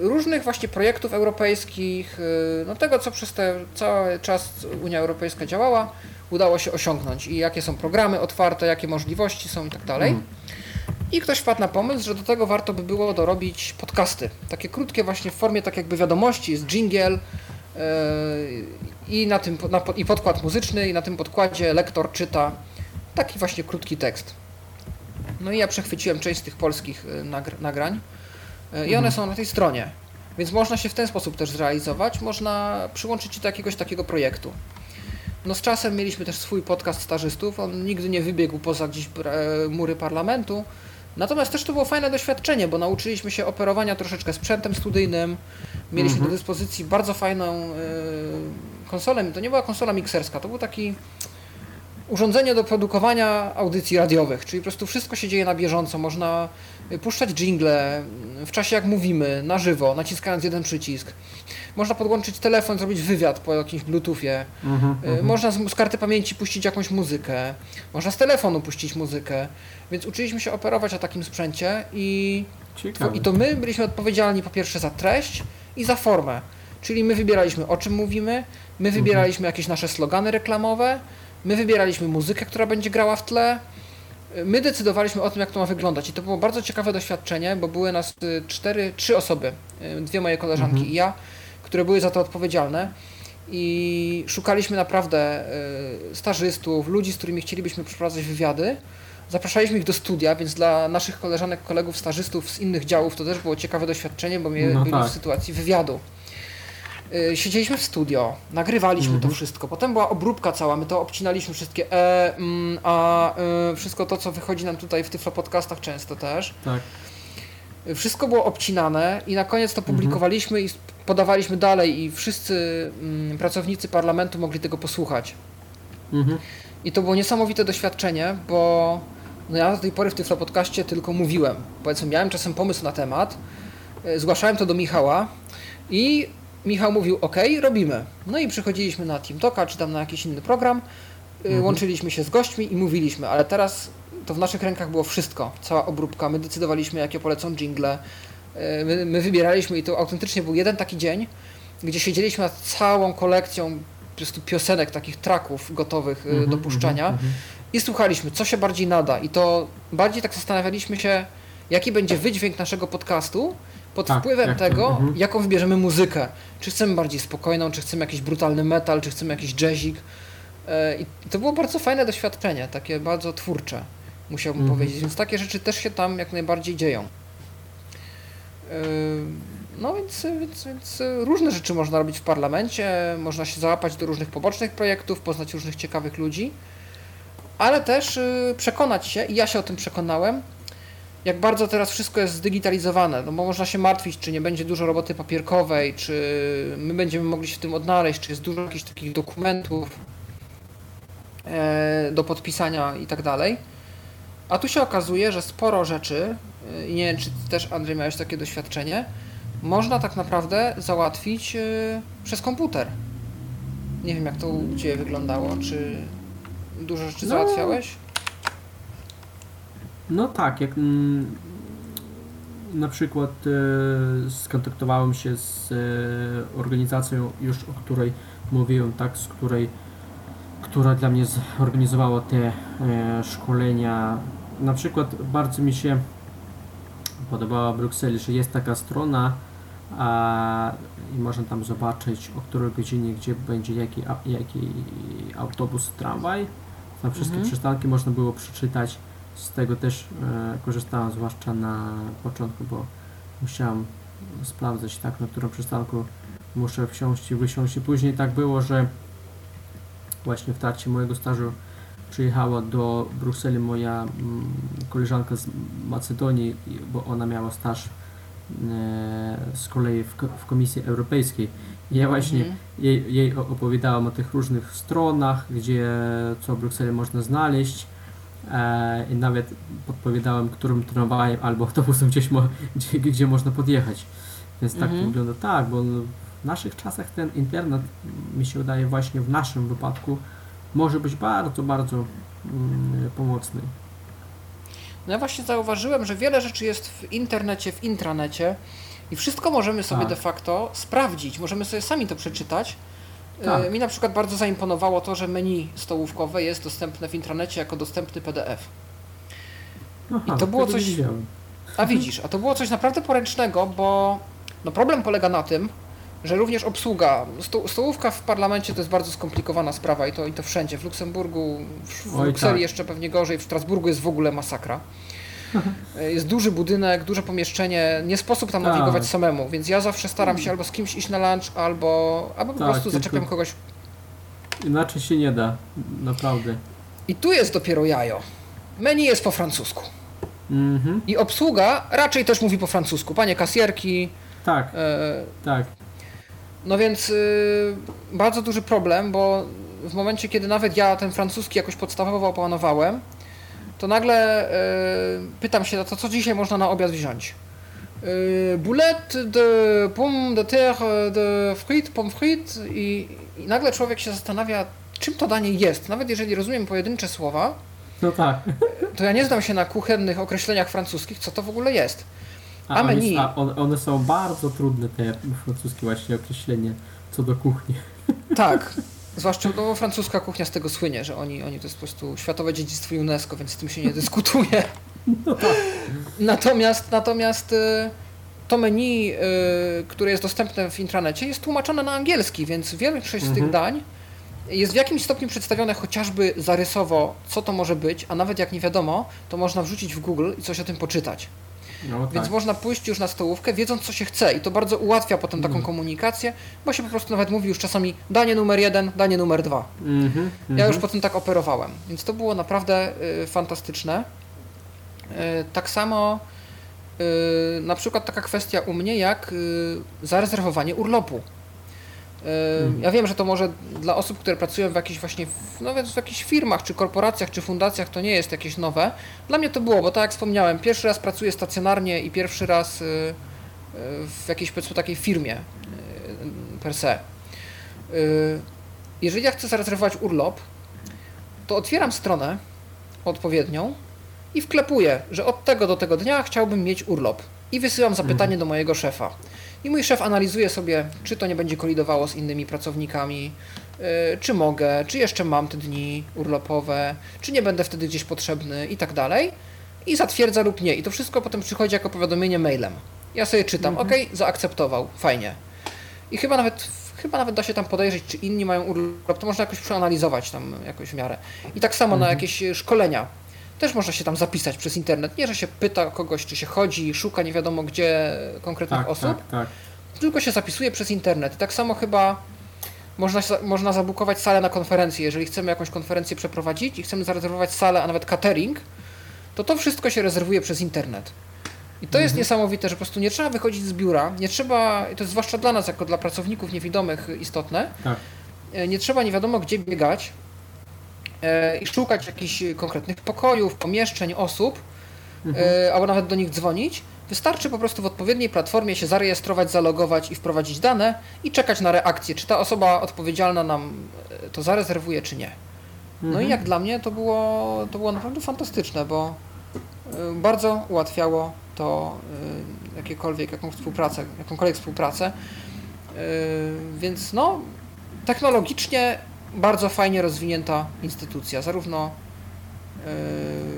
różnych właśnie projektów europejskich, no tego, co przez ten cały czas Unia Europejska działała, udało się osiągnąć i jakie są programy otwarte, jakie możliwości są i tak dalej. I ktoś wpadł na pomysł, że do tego warto by było dorobić podcasty. Takie krótkie właśnie w formie tak jakby wiadomości, z dżingiel i, i podkład muzyczny i na tym podkładzie lektor czyta taki właśnie krótki tekst. No i ja przechwyciłem część z tych polskich nagrań i one są na tej stronie, więc można się w ten sposób też zrealizować, można przyłączyć się do jakiegoś takiego projektu. No z czasem mieliśmy też swój podcast stażystów, on nigdy nie wybiegł poza gdzieś mury parlamentu, natomiast też to było fajne doświadczenie, bo nauczyliśmy się operowania troszeczkę sprzętem studyjnym, mieliśmy do dyspozycji bardzo fajną konsolę, to nie była konsola mikserska, to był taki urządzenie do produkowania audycji radiowych, czyli po prostu wszystko się dzieje na bieżąco, można puszczać dżingle w czasie jak mówimy, na żywo, naciskając jeden przycisk. Można podłączyć telefon, zrobić wywiad po jakimś bluetoothie. Można z karty pamięci puścić jakąś muzykę. Można z telefonu puścić muzykę. Więc uczyliśmy się operować na takim sprzęcie i to my byliśmy odpowiedzialni po pierwsze za treść i za formę. Czyli my wybieraliśmy o czym mówimy, my wybieraliśmy jakieś nasze slogany reklamowe, my wybieraliśmy muzykę, która będzie grała w tle. My decydowaliśmy o tym, jak to ma wyglądać i to było bardzo ciekawe doświadczenie, bo były nas trzy osoby, dwie moje koleżanki i ja, które były za to odpowiedzialne i szukaliśmy naprawdę stażystów, ludzi, z którymi chcielibyśmy przeprowadzać wywiady. Zapraszaliśmy ich do studia, więc dla naszych koleżanek, kolegów, stażystów z innych działów to też było ciekawe doświadczenie, bo byli w sytuacji wywiadu. Siedzieliśmy w studio, nagrywaliśmy to wszystko, potem była obróbka cała, my to obcinaliśmy wszystkie wszystko to, co wychodzi nam tutaj w Tyflo Podcastach często też. Tak. Wszystko było obcinane i na koniec to publikowaliśmy i podawaliśmy dalej i wszyscy pracownicy parlamentu mogli tego posłuchać. I to było niesamowite doświadczenie, bo ja do tej pory w Tyflo Podcaście tylko mówiłem. Powiedzmy, miałem czasem pomysł na temat, zgłaszałem to do Michała i Michał mówił, ok, robimy. No i przychodziliśmy na TeamToka, czy tam na jakiś inny program, łączyliśmy się z gośćmi i mówiliśmy, ale teraz to w naszych rękach było wszystko, cała obróbka, my decydowaliśmy, jakie polecą dżingle, my wybieraliśmy i to autentycznie był jeden taki dzień, gdzie siedzieliśmy nad całą kolekcją po prostu piosenek, takich tracków gotowych do puszczania i słuchaliśmy, co się bardziej nada i to bardziej tak zastanawialiśmy się, jaki będzie wydźwięk naszego podcastu, pod wpływem tego, jaką wybierzemy muzykę. Czy chcemy bardziej spokojną, czy chcemy jakiś brutalny metal, czy chcemy jakiś jazzik. I to było bardzo fajne doświadczenie, takie bardzo twórcze, musiałbym powiedzieć. Więc takie rzeczy też się tam jak najbardziej dzieją. No więc różne rzeczy można robić w parlamencie, można się załapać do różnych pobocznych projektów, poznać różnych ciekawych ludzi, ale też przekonać się, i ja się o tym przekonałem, jak bardzo teraz wszystko jest zdigitalizowane, no bo można się martwić, czy nie będzie dużo roboty papierkowej, czy my będziemy mogli się w tym odnaleźć, czy jest dużo jakichś takich dokumentów do podpisania i tak dalej. A tu się okazuje, że sporo rzeczy, i nie wiem, czy też Andrzej miałeś takie doświadczenie, można tak naprawdę załatwić przez komputer. Nie wiem, jak to u Ciebie wyglądało, czy dużo rzeczy załatwiałeś? No tak, jak na przykład skontaktowałem się z organizacją, już o której mówiłem, tak, z która dla mnie zorganizowała te szkolenia. Na przykład bardzo mi się podobała w Brukseli, że jest taka strona i można tam zobaczyć, o której godzinie, gdzie będzie jaki autobus, tramwaj. Tam wszystkie przystanki można było przeczytać. Z tego też korzystałem, zwłaszcza na początku, bo musiałem sprawdzać, tak, na którym przystanku muszę wsiąść i wysiąść. I później tak było, że właśnie w trakcie mojego stażu przyjechała do Brukseli moja koleżanka z Macedonii, bo ona miała staż z kolei w Komisji Europejskiej. I ja właśnie jej opowiadałem o tych różnych stronach, gdzie co w Brukseli można znaleźć. I nawet podpowiadałem, którym tramwajem albo autobusem gdzie można podjechać. Więc tak to wygląda. Tak, bo w naszych czasach ten internet, mi się wydaje, właśnie w naszym wypadku może być bardzo, bardzo pomocny. No ja właśnie zauważyłem, że wiele rzeczy jest w intranecie, I wszystko możemy sobie de facto sprawdzić, możemy sobie sami to przeczytać. Tak. Mi na przykład bardzo zaimponowało to, że menu stołówkowe jest dostępne w intranecie jako dostępny PDF. Aha, i to było coś. A widzisz, a to było coś naprawdę poręcznego, bo no problem polega na tym, że również obsługa, stołówka w parlamencie to jest bardzo skomplikowana sprawa i to wszędzie, w Luksemburgu, w Brukseli jeszcze pewnie gorzej, w Strasburgu jest w ogóle masakra. Jest duży budynek, duże pomieszczenie, nie sposób tam nawigować samemu, więc ja zawsze staram się albo z kimś iść na lunch, albo po prostu zaczepiam kogoś. Inaczej się nie da, naprawdę. I tu jest dopiero jajo. Menu jest po francusku. Mhm. I obsługa raczej też mówi po francusku. Panie kasjerki. Tak, tak. No więc bardzo duży problem, bo w momencie, kiedy nawet ja ten francuski jakoś podstawowo opanowałem, to nagle pytam się, to co dzisiaj można na obiad wziąć? Boulette de pomme de terre de frites, pomme frites i nagle człowiek się zastanawia, czym to danie jest. Nawet jeżeli rozumiem pojedyncze słowa, no tak, to ja nie znam się na kuchennych określeniach francuskich, co to w ogóle jest. A menu. One są bardzo trudne, te francuskie właśnie określenie co do kuchni. Tak. Zwłaszcza no, francuska kuchnia z tego słynie, że oni to jest po prostu światowe dziedzictwo UNESCO, więc z tym się nie dyskutuje. No tak. Natomiast to menu, które jest dostępne w intranecie, jest tłumaczone na angielski, więc większość z tych dań jest w jakimś stopniu przedstawione chociażby zarysowo, co to może być, a nawet jak nie wiadomo, to można wrzucić w Google i coś o tym poczytać. No, tak. Więc można pójść już na stołówkę, wiedząc co się chce i to bardzo ułatwia potem taką komunikację, bo się po prostu nawet mówi już czasami danie numer 1, danie numer 2. Ja już potem tak operowałem, więc to było naprawdę fantastyczne. Tak samo na przykład taka kwestia u mnie jak zarezerwowanie urlopu. Ja wiem, że to może dla osób, które pracują w jakichś właśnie, nawet w jakichś firmach, czy korporacjach, czy fundacjach, to nie jest jakieś nowe. Dla mnie to było, bo tak jak wspomniałem, pierwszy raz pracuję stacjonarnie i pierwszy raz w jakiejś, powiedzmy, takiej firmie per se. Jeżeli ja chcę zarezerwować urlop, to otwieram stronę odpowiednią i wklepuję, że od tego do tego dnia chciałbym mieć urlop. I wysyłam zapytanie do mojego szefa. I mój szef analizuje sobie, czy to nie będzie kolidowało z innymi pracownikami, czy mogę, czy jeszcze mam te dni urlopowe, czy nie będę wtedy gdzieś potrzebny i tak dalej. I zatwierdza lub nie. I to wszystko potem przychodzi jako powiadomienie mailem. Ja sobie czytam, ok, zaakceptował, fajnie. I chyba nawet da się tam podejrzeć, czy inni mają urlop, to można jakoś przeanalizować tam jakoś w miarę. I tak samo na jakieś szkolenia. Też można się tam zapisać przez internet. Nie, że się pyta kogoś, czy się chodzi, szuka nie wiadomo gdzie konkretnych osób, tylko się zapisuje przez internet. I tak samo chyba można zabukować salę na konferencję. Jeżeli chcemy jakąś konferencję przeprowadzić i chcemy zarezerwować salę, a nawet catering, to wszystko się rezerwuje przez internet. I to jest niesamowite, że po prostu nie trzeba wychodzić z biura, nie trzeba, i to jest zwłaszcza dla nas, jako dla pracowników niewidomych istotne, nie trzeba nie wiadomo gdzie biegać i szukać jakichś konkretnych pokojów, pomieszczeń, osób, albo nawet do nich dzwonić. Wystarczy po prostu w odpowiedniej platformie się zarejestrować, zalogować i wprowadzić dane i czekać na reakcję, czy ta osoba odpowiedzialna nam to zarezerwuje, czy nie. No i jak dla mnie to było naprawdę fantastyczne, bo bardzo ułatwiało to jakąkolwiek współpracę. Więc no, technologicznie bardzo fajnie rozwinięta instytucja, zarówno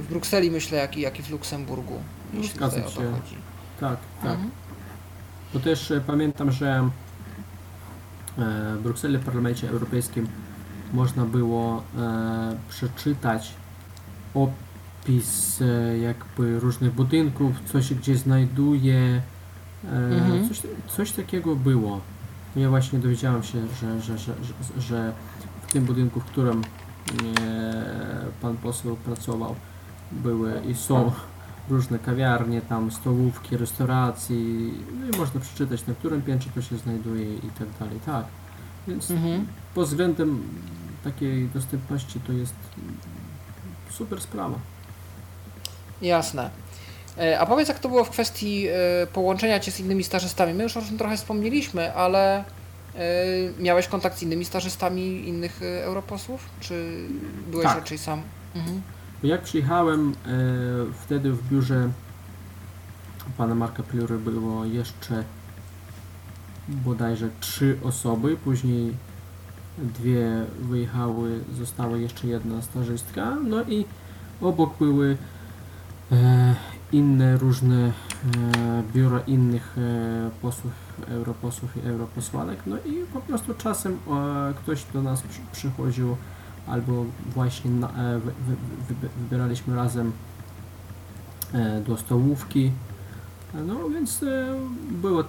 w Brukseli, myślę, jak i w Luksemburgu, jeśli tutaj o to chodzi. Tak. Bo też pamiętam, że w Brukseli, w Parlamencie Europejskim można było przeczytać opis jakby różnych budynków, co się gdzie znajduje, coś takiego było. Ja właśnie dowiedziałem się, że w tym budynku, w którym pan poseł pracował, były i są różne kawiarnie, tam stołówki, restauracje, no i można przeczytać, na którym piętrze to się znajduje i tak dalej, Więc pod względem takiej dostępności to jest super sprawa. Jasne. A powiedz, jak to było w kwestii połączenia Cię z innymi stażystami? My już o tym trochę wspomnieliśmy, ale miałeś kontakt z innymi stażystami innych europosłów? Czy byłeś raczej sam? Jak przyjechałem, wtedy w biurze pana Marka Plury było jeszcze bodajże 3 osoby, później 2 wyjechały, została jeszcze 1 stażystka, no i obok były inne różne biura innych posłów, europosłów i europosłanek, no i po prostu czasem ktoś do nas przychodził, albo właśnie wybieraliśmy razem do stołówki, no więc była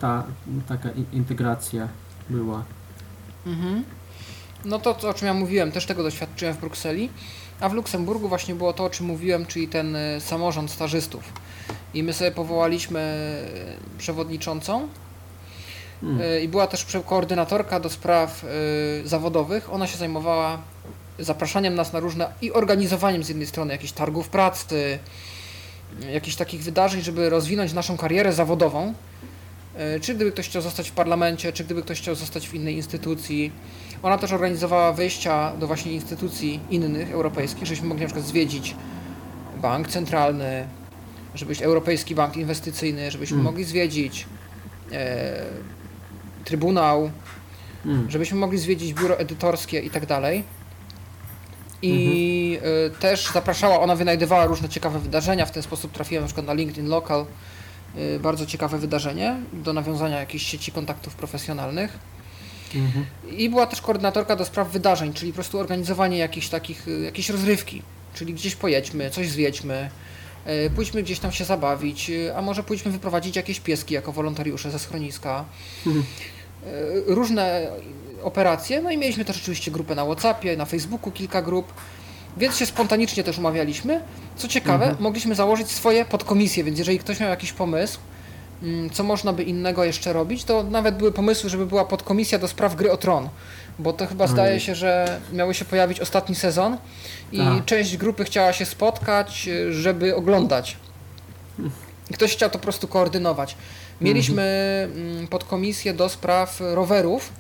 taka integracja była. Mhm. No to, o czym ja mówiłem, też tego doświadczyłem w Brukseli, a w Luksemburgu właśnie było to, o czym mówiłem, czyli ten samorząd stażystów. I my sobie powołaliśmy przewodniczącą i była też koordynatorka do spraw zawodowych. Ona się zajmowała zapraszaniem nas na różne i organizowaniem z jednej strony jakichś targów pracy, jakichś takich wydarzeń, żeby rozwinąć naszą karierę zawodową. Czy gdyby ktoś chciał zostać w parlamencie, czy gdyby ktoś chciał zostać w innej instytucji. Ona też organizowała wyjścia do właśnie instytucji innych, europejskich, żebyśmy mogli na przykład zwiedzić bank centralny, żebyś Europejski Bank Inwestycyjny, żebyśmy mogli zwiedzić Trybunał, żebyśmy mogli zwiedzić biuro edytorskie i tak dalej. I też zapraszała, ona wynajdywała różne ciekawe wydarzenia, w ten sposób trafiłem na przykład na LinkedIn Local, bardzo ciekawe wydarzenie do nawiązania jakiejś sieci kontaktów profesjonalnych. I była też koordynatorka do spraw wydarzeń, czyli po prostu organizowanie jakiejś rozrywki, czyli gdzieś pojedźmy, coś zjedźmy, pójdźmy gdzieś tam się zabawić, a może pójdźmy wyprowadzić jakieś pieski jako wolontariusze ze schroniska. Różne operacje, no i mieliśmy też oczywiście grupę na WhatsAppie, na Facebooku kilka grup, więc się spontanicznie też umawialiśmy. Co ciekawe, mogliśmy założyć swoje podkomisje, więc jeżeli ktoś miał jakiś pomysł, co można by innego jeszcze robić, to nawet były pomysły, żeby była podkomisja do spraw Gry o Tron, bo to chyba zdaje się, że miały się pojawić ostatni sezon i część grupy chciała się spotkać, żeby oglądać. Ktoś chciał to po prostu koordynować. Mieliśmy podkomisję do spraw rowerów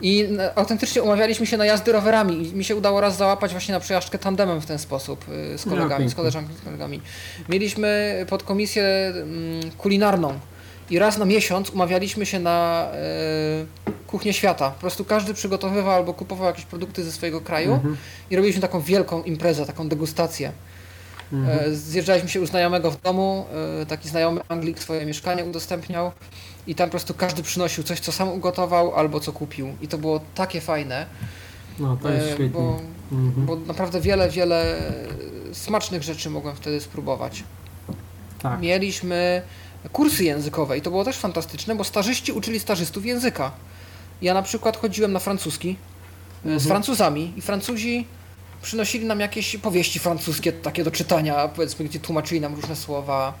i autentycznie umawialiśmy się na jazdy rowerami i mi się udało raz załapać właśnie na przejażdżkę tandemem w ten sposób z kolegami, z koleżankami, z kolegami. Mieliśmy podkomisję kulinarną i raz na miesiąc umawialiśmy się na kuchnię świata. Po prostu każdy przygotowywał albo kupował jakieś produkty ze swojego kraju i robiliśmy taką wielką imprezę, taką degustację. Zjeżdżaliśmy się u znajomego w domu, taki znajomy Anglik swoje mieszkanie udostępniał i tam po prostu każdy przynosił coś, co sam ugotował albo co kupił i to było takie fajne, no, to jest świetnie. Bo naprawdę wiele smacznych rzeczy mogłem wtedy spróbować. Tak. Mieliśmy kursy językowe i to było też fantastyczne, bo stażyści uczyli stażystów języka. Ja na przykład chodziłem na francuski z Francuzami i Francuzi przynosili nam jakieś powieści francuskie takie do czytania, powiedzmy, gdzie tłumaczyli nam różne słowa.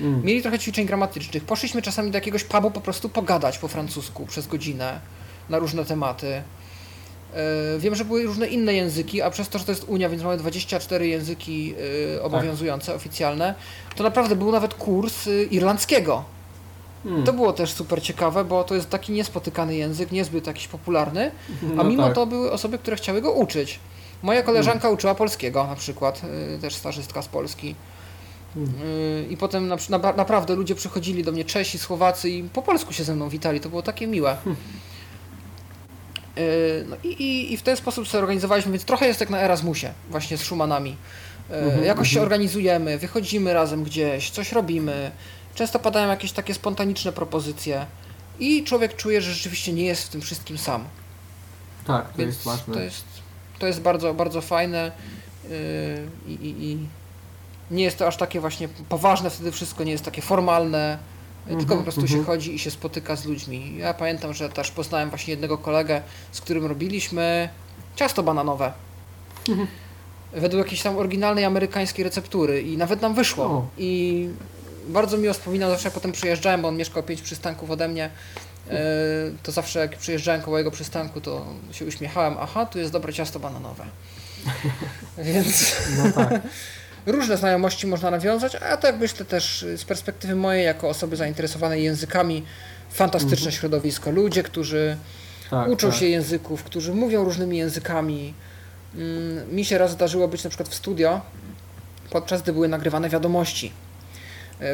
Mieli trochę ćwiczeń gramatycznych. Poszliśmy czasami do jakiegoś pubu po prostu pogadać po francusku przez godzinę na różne tematy. Wiem, że były różne inne języki, a przez to, że to jest Unia, więc mamy 24 języki obowiązujące, oficjalne, to naprawdę był nawet kurs irlandzkiego. To było też super ciekawe, bo to jest taki niespotykany język, niezbyt jakiś popularny, a mimo to były osoby, które chciały go uczyć. Moja koleżanka uczyła polskiego na przykład, też stażystka z Polski. I potem naprawdę ludzie przychodzili do mnie, Czesi, Słowacy i po polsku się ze mną witali, to było takie miłe. No i w ten sposób sobie organizowaliśmy, więc trochę jest jak na Erasmusie, właśnie z Schumanami. Jakoś się organizujemy, wychodzimy razem gdzieś, coś robimy. Często padają jakieś takie spontaniczne propozycje i człowiek czuje, że rzeczywiście nie jest w tym wszystkim sam. Tak, to więc jest ważne. To jest bardzo, bardzo fajne i nie jest to aż takie właśnie poważne wtedy wszystko, nie jest takie formalne, tylko po prostu się chodzi i się spotyka z ludźmi. Ja pamiętam, że też poznałem właśnie jednego kolegę, z którym robiliśmy ciasto bananowe według jakiejś tam oryginalnej amerykańskiej receptury i nawet nam wyszło. I bardzo miło wspominam, zawsze jak potem przyjeżdżałem, bo on mieszkał 5 przystanków ode mnie, to zawsze jak przyjeżdżałem koło jego przystanku, to się uśmiechałem, aha, tu jest dobre ciasto bananowe. Więc różne znajomości można nawiązać, a tak myślę też z perspektywy mojej, jako osoby zainteresowanej językami, fantastyczne środowisko. Ludzie, którzy uczą się języków, którzy mówią różnymi językami. Mi się raz zdarzyło być na przykład w studio, podczas gdy były nagrywane wiadomości.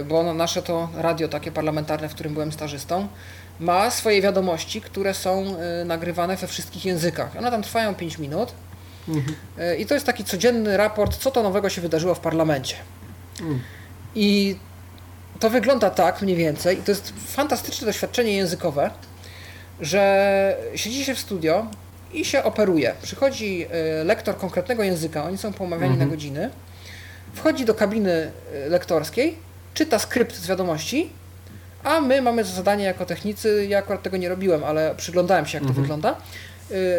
bo no nasze to radio takie parlamentarne, w którym byłem stażystą, ma swoje wiadomości, które są nagrywane we wszystkich językach. One tam trwają 5 minut i to jest taki codzienny raport, co to nowego się wydarzyło w parlamencie. I to wygląda tak mniej więcej, i to jest fantastyczne doświadczenie językowe, że siedzi się w studio i się operuje. Przychodzi lektor konkretnego języka, oni są pomawiani na godziny, wchodzi do kabiny lektorskiej, czyta skrypt z wiadomości, a my mamy za zadanie jako technicy, ja akurat tego nie robiłem, ale przyglądałem się, jak to wygląda,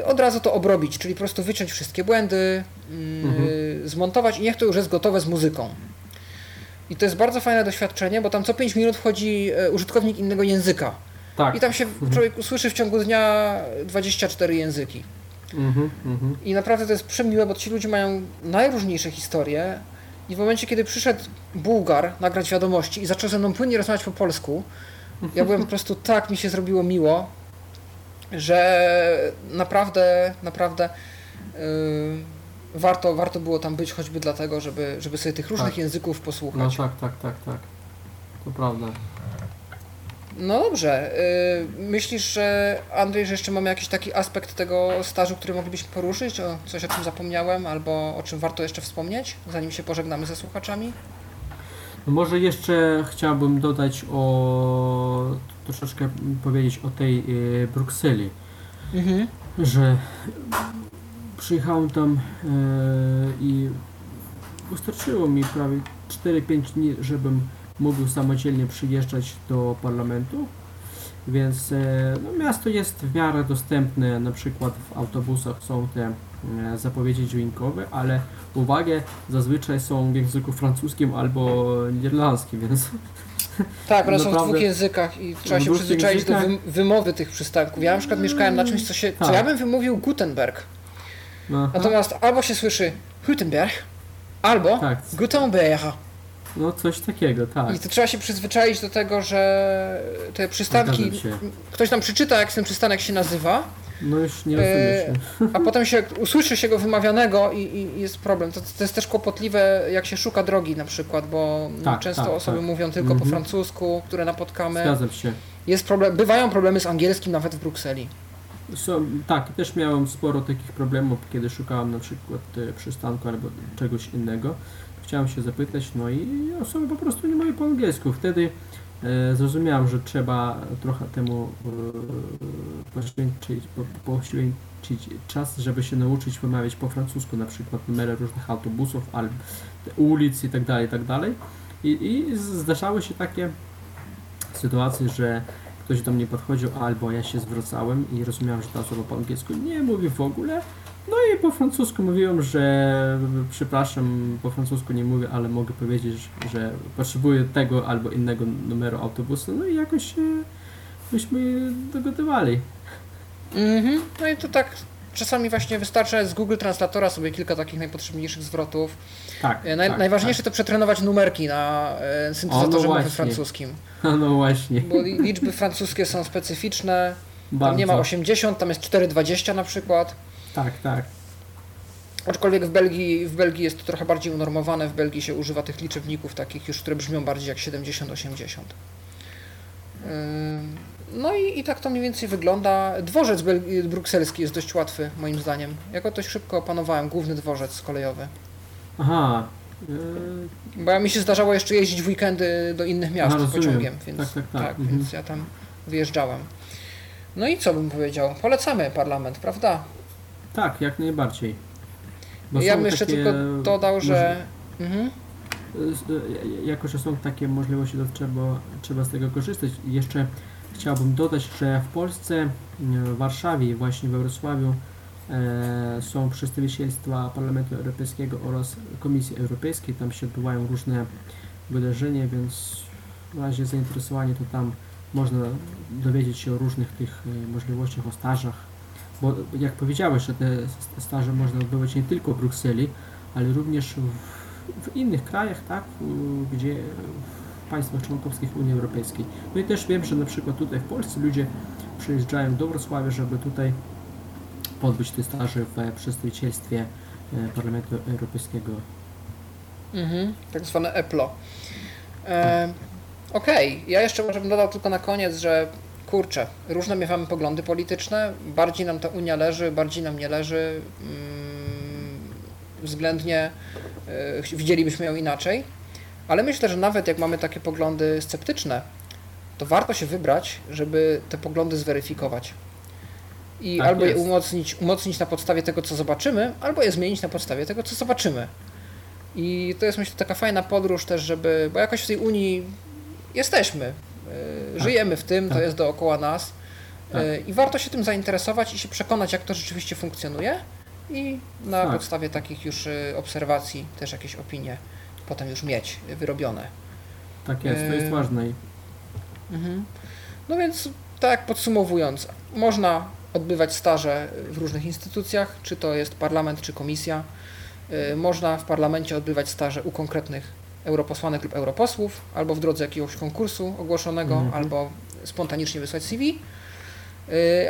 od razu to obrobić, czyli po prostu wyciąć wszystkie błędy, zmontować i niech to już jest gotowe z muzyką. I to jest bardzo fajne doświadczenie, bo tam co 5 minut wchodzi użytkownik innego języka. Tak. I tam się człowiek usłyszy w ciągu dnia 24 języki. I naprawdę to jest przemiłe, bo ci ludzie mają najróżniejsze historie. I w momencie, kiedy przyszedł Bułgar nagrać wiadomości i zaczął ze mną płynnie rozmawiać po polsku, ja byłem po prostu tak, mi się zrobiło miło, że naprawdę warto było tam być, choćby dlatego, żeby sobie tych różnych języków posłuchać. No tak. To prawda. No dobrze. Myślisz, że Andrzej, że jeszcze mamy jakiś taki aspekt tego stażu, który moglibyśmy poruszyć? O coś, o czym zapomniałem, albo o czym warto jeszcze wspomnieć, zanim się pożegnamy ze słuchaczami? No może jeszcze chciałbym dodać troszeczkę powiedzieć o tej Brukseli. Że przyjechałem tam i wystarczyło mi prawie 4-5 dni, żebym mógł samodzielnie przyjeżdżać do parlamentu, więc miasto jest w miarę dostępne, na przykład w autobusach są te zapowiedzi dźwiękowe, ale uwagę, zazwyczaj są w języku francuskim albo irlandzkim, więc... Tak, one są w dwóch językach i trzeba się przyzwyczaić do wymowy tych przystanków. Ja na przykład mieszkałem na czymś, co ja bym wymówił Gutenberg. Natomiast albo się słyszy Gutenberg, albo Gutenberg. No coś takiego, tak. I to trzeba się przyzwyczaić do tego, że te przystanki, ktoś tam przeczyta, jak ten przystanek się nazywa. No już nie rozumiem się. A potem się usłyszy się go wymawianego i jest problem. To jest też kłopotliwe, jak się szuka drogi na przykład, bo często osoby mówią tylko po francusku, które napotkamy. Zgadzam się. Jest problem, bywają problemy z angielskim nawet w Brukseli. Tak, też miałem sporo takich problemów, kiedy szukałem na przykład przystanku albo czegoś innego. Chciałem się zapytać, no i osoby po prostu nie mówią po angielsku. Wtedy zrozumiałem, że trzeba trochę temu poświęcić czas, żeby się nauczyć wymawiać po francusku, na przykład numery różnych autobusów, albo ulic i tak dalej. I zdarzały się takie sytuacje, że ktoś do mnie podchodził, albo ja się zwracałem i rozumiałem, że ta osoba po angielsku nie mówi w ogóle. No i po francusku mówiłem, że przepraszam, po francusku nie mówię, ale mogę powiedzieć, że potrzebuję tego albo innego numeru autobusu. No i jakoś myśmy dogadywali. No i to tak czasami właśnie wystarczy z Google Translatora sobie kilka takich najpotrzebniejszych zwrotów. Najważniejsze to przetrenować numerki na syntezatorze mowy francuskim. No właśnie. Bo liczby francuskie są specyficzne. Bardzo. Tam nie ma 80, tam jest 4,20 na przykład. Tak. Aczkolwiek w Belgii jest to trochę bardziej unormowane, w Belgii się używa tych liczebników takich już, które brzmią bardziej jak 70-80. No i tak to mniej więcej wygląda. Dworzec brukselski jest dość łatwy moim zdaniem. Ja go dość szybko opanowałem, główny dworzec kolejowy. Aha. Bo mi się zdarzało jeszcze jeździć w weekendy do innych miast pociągiem, więc więc ja tam wyjeżdżałem. No i co bym powiedział? Polecamy parlament, prawda? Tak, jak najbardziej. Bo ja bym jeszcze tylko dodał, że... Jako, że są takie możliwości, to trzeba z tego korzystać. I jeszcze chciałbym dodać, że w Polsce, w Warszawie, właśnie we Wrocławiu są przedstawicielstwa Parlamentu Europejskiego oraz Komisji Europejskiej. Tam się odbywają różne wydarzenia, więc w razie zainteresowania to tam można dowiedzieć się o różnych tych możliwościach, o stażach. Bo jak powiedziałeś, że te staże można odbywać nie tylko w Brukseli, ale również w innych krajach, gdzie w państwach członkowskich Unii Europejskiej. No i też wiem, że na przykład tutaj w Polsce ludzie przyjeżdżają do Wrocławia, żeby tutaj odbyć te staże w przedstawicielstwie Parlamentu Europejskiego. Tak zwane EPLO. Okej. Ja jeszcze może bym dodał tylko na koniec, że kurczę, różne miewamy poglądy polityczne, bardziej nam ta Unia leży, bardziej nam nie leży, względnie widzielibyśmy ją inaczej, ale myślę, że nawet jak mamy takie poglądy sceptyczne, to warto się wybrać, żeby te poglądy zweryfikować. I tak albo je umocnić na podstawie tego, co zobaczymy, albo je zmienić na podstawie tego, co zobaczymy. I to jest, myślę, taka fajna podróż też, żeby, bo jakoś w tej Unii jesteśmy, żyjemy w tym, to jest dookoła nas i warto się tym zainteresować i się przekonać, jak to rzeczywiście funkcjonuje i na podstawie takich już obserwacji też jakieś opinie potem już mieć wyrobione. Tak jest, to jest ważne. No więc tak podsumowując, można odbywać staże w różnych instytucjach, czy to jest parlament, czy komisja. Można w parlamencie odbywać staże u konkretnych europosłanek lub europosłów, albo w drodze jakiegoś konkursu ogłoszonego, albo spontanicznie wysłać CV,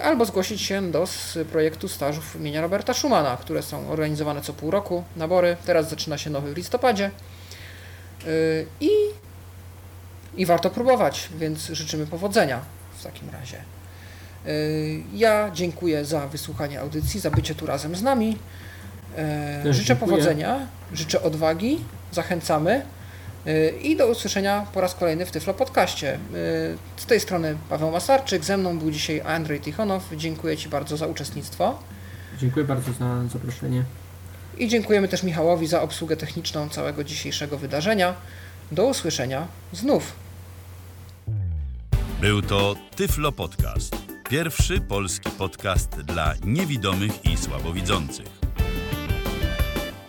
albo zgłosić się do projektu stażów imienia Roberta Schumana, które są organizowane co pół roku, nabory. Teraz zaczyna się nowy w listopadzie i warto próbować, więc życzymy powodzenia w takim razie. Ja dziękuję za wysłuchanie audycji, za bycie tu razem z nami. Życzę powodzenia, życzę odwagi, zachęcamy i do usłyszenia po raz kolejny w Tyflo Podcaście. Z tej strony Paweł Masarczyk, ze mną był dzisiaj Andrzej Tychonow. Dziękuję Ci bardzo za uczestnictwo. Dziękuję bardzo za zaproszenie. I dziękujemy też Michałowi za obsługę techniczną całego dzisiejszego wydarzenia. Do usłyszenia znów. Był to Tyflo Podcast. Pierwszy polski podcast dla niewidomych i słabowidzących.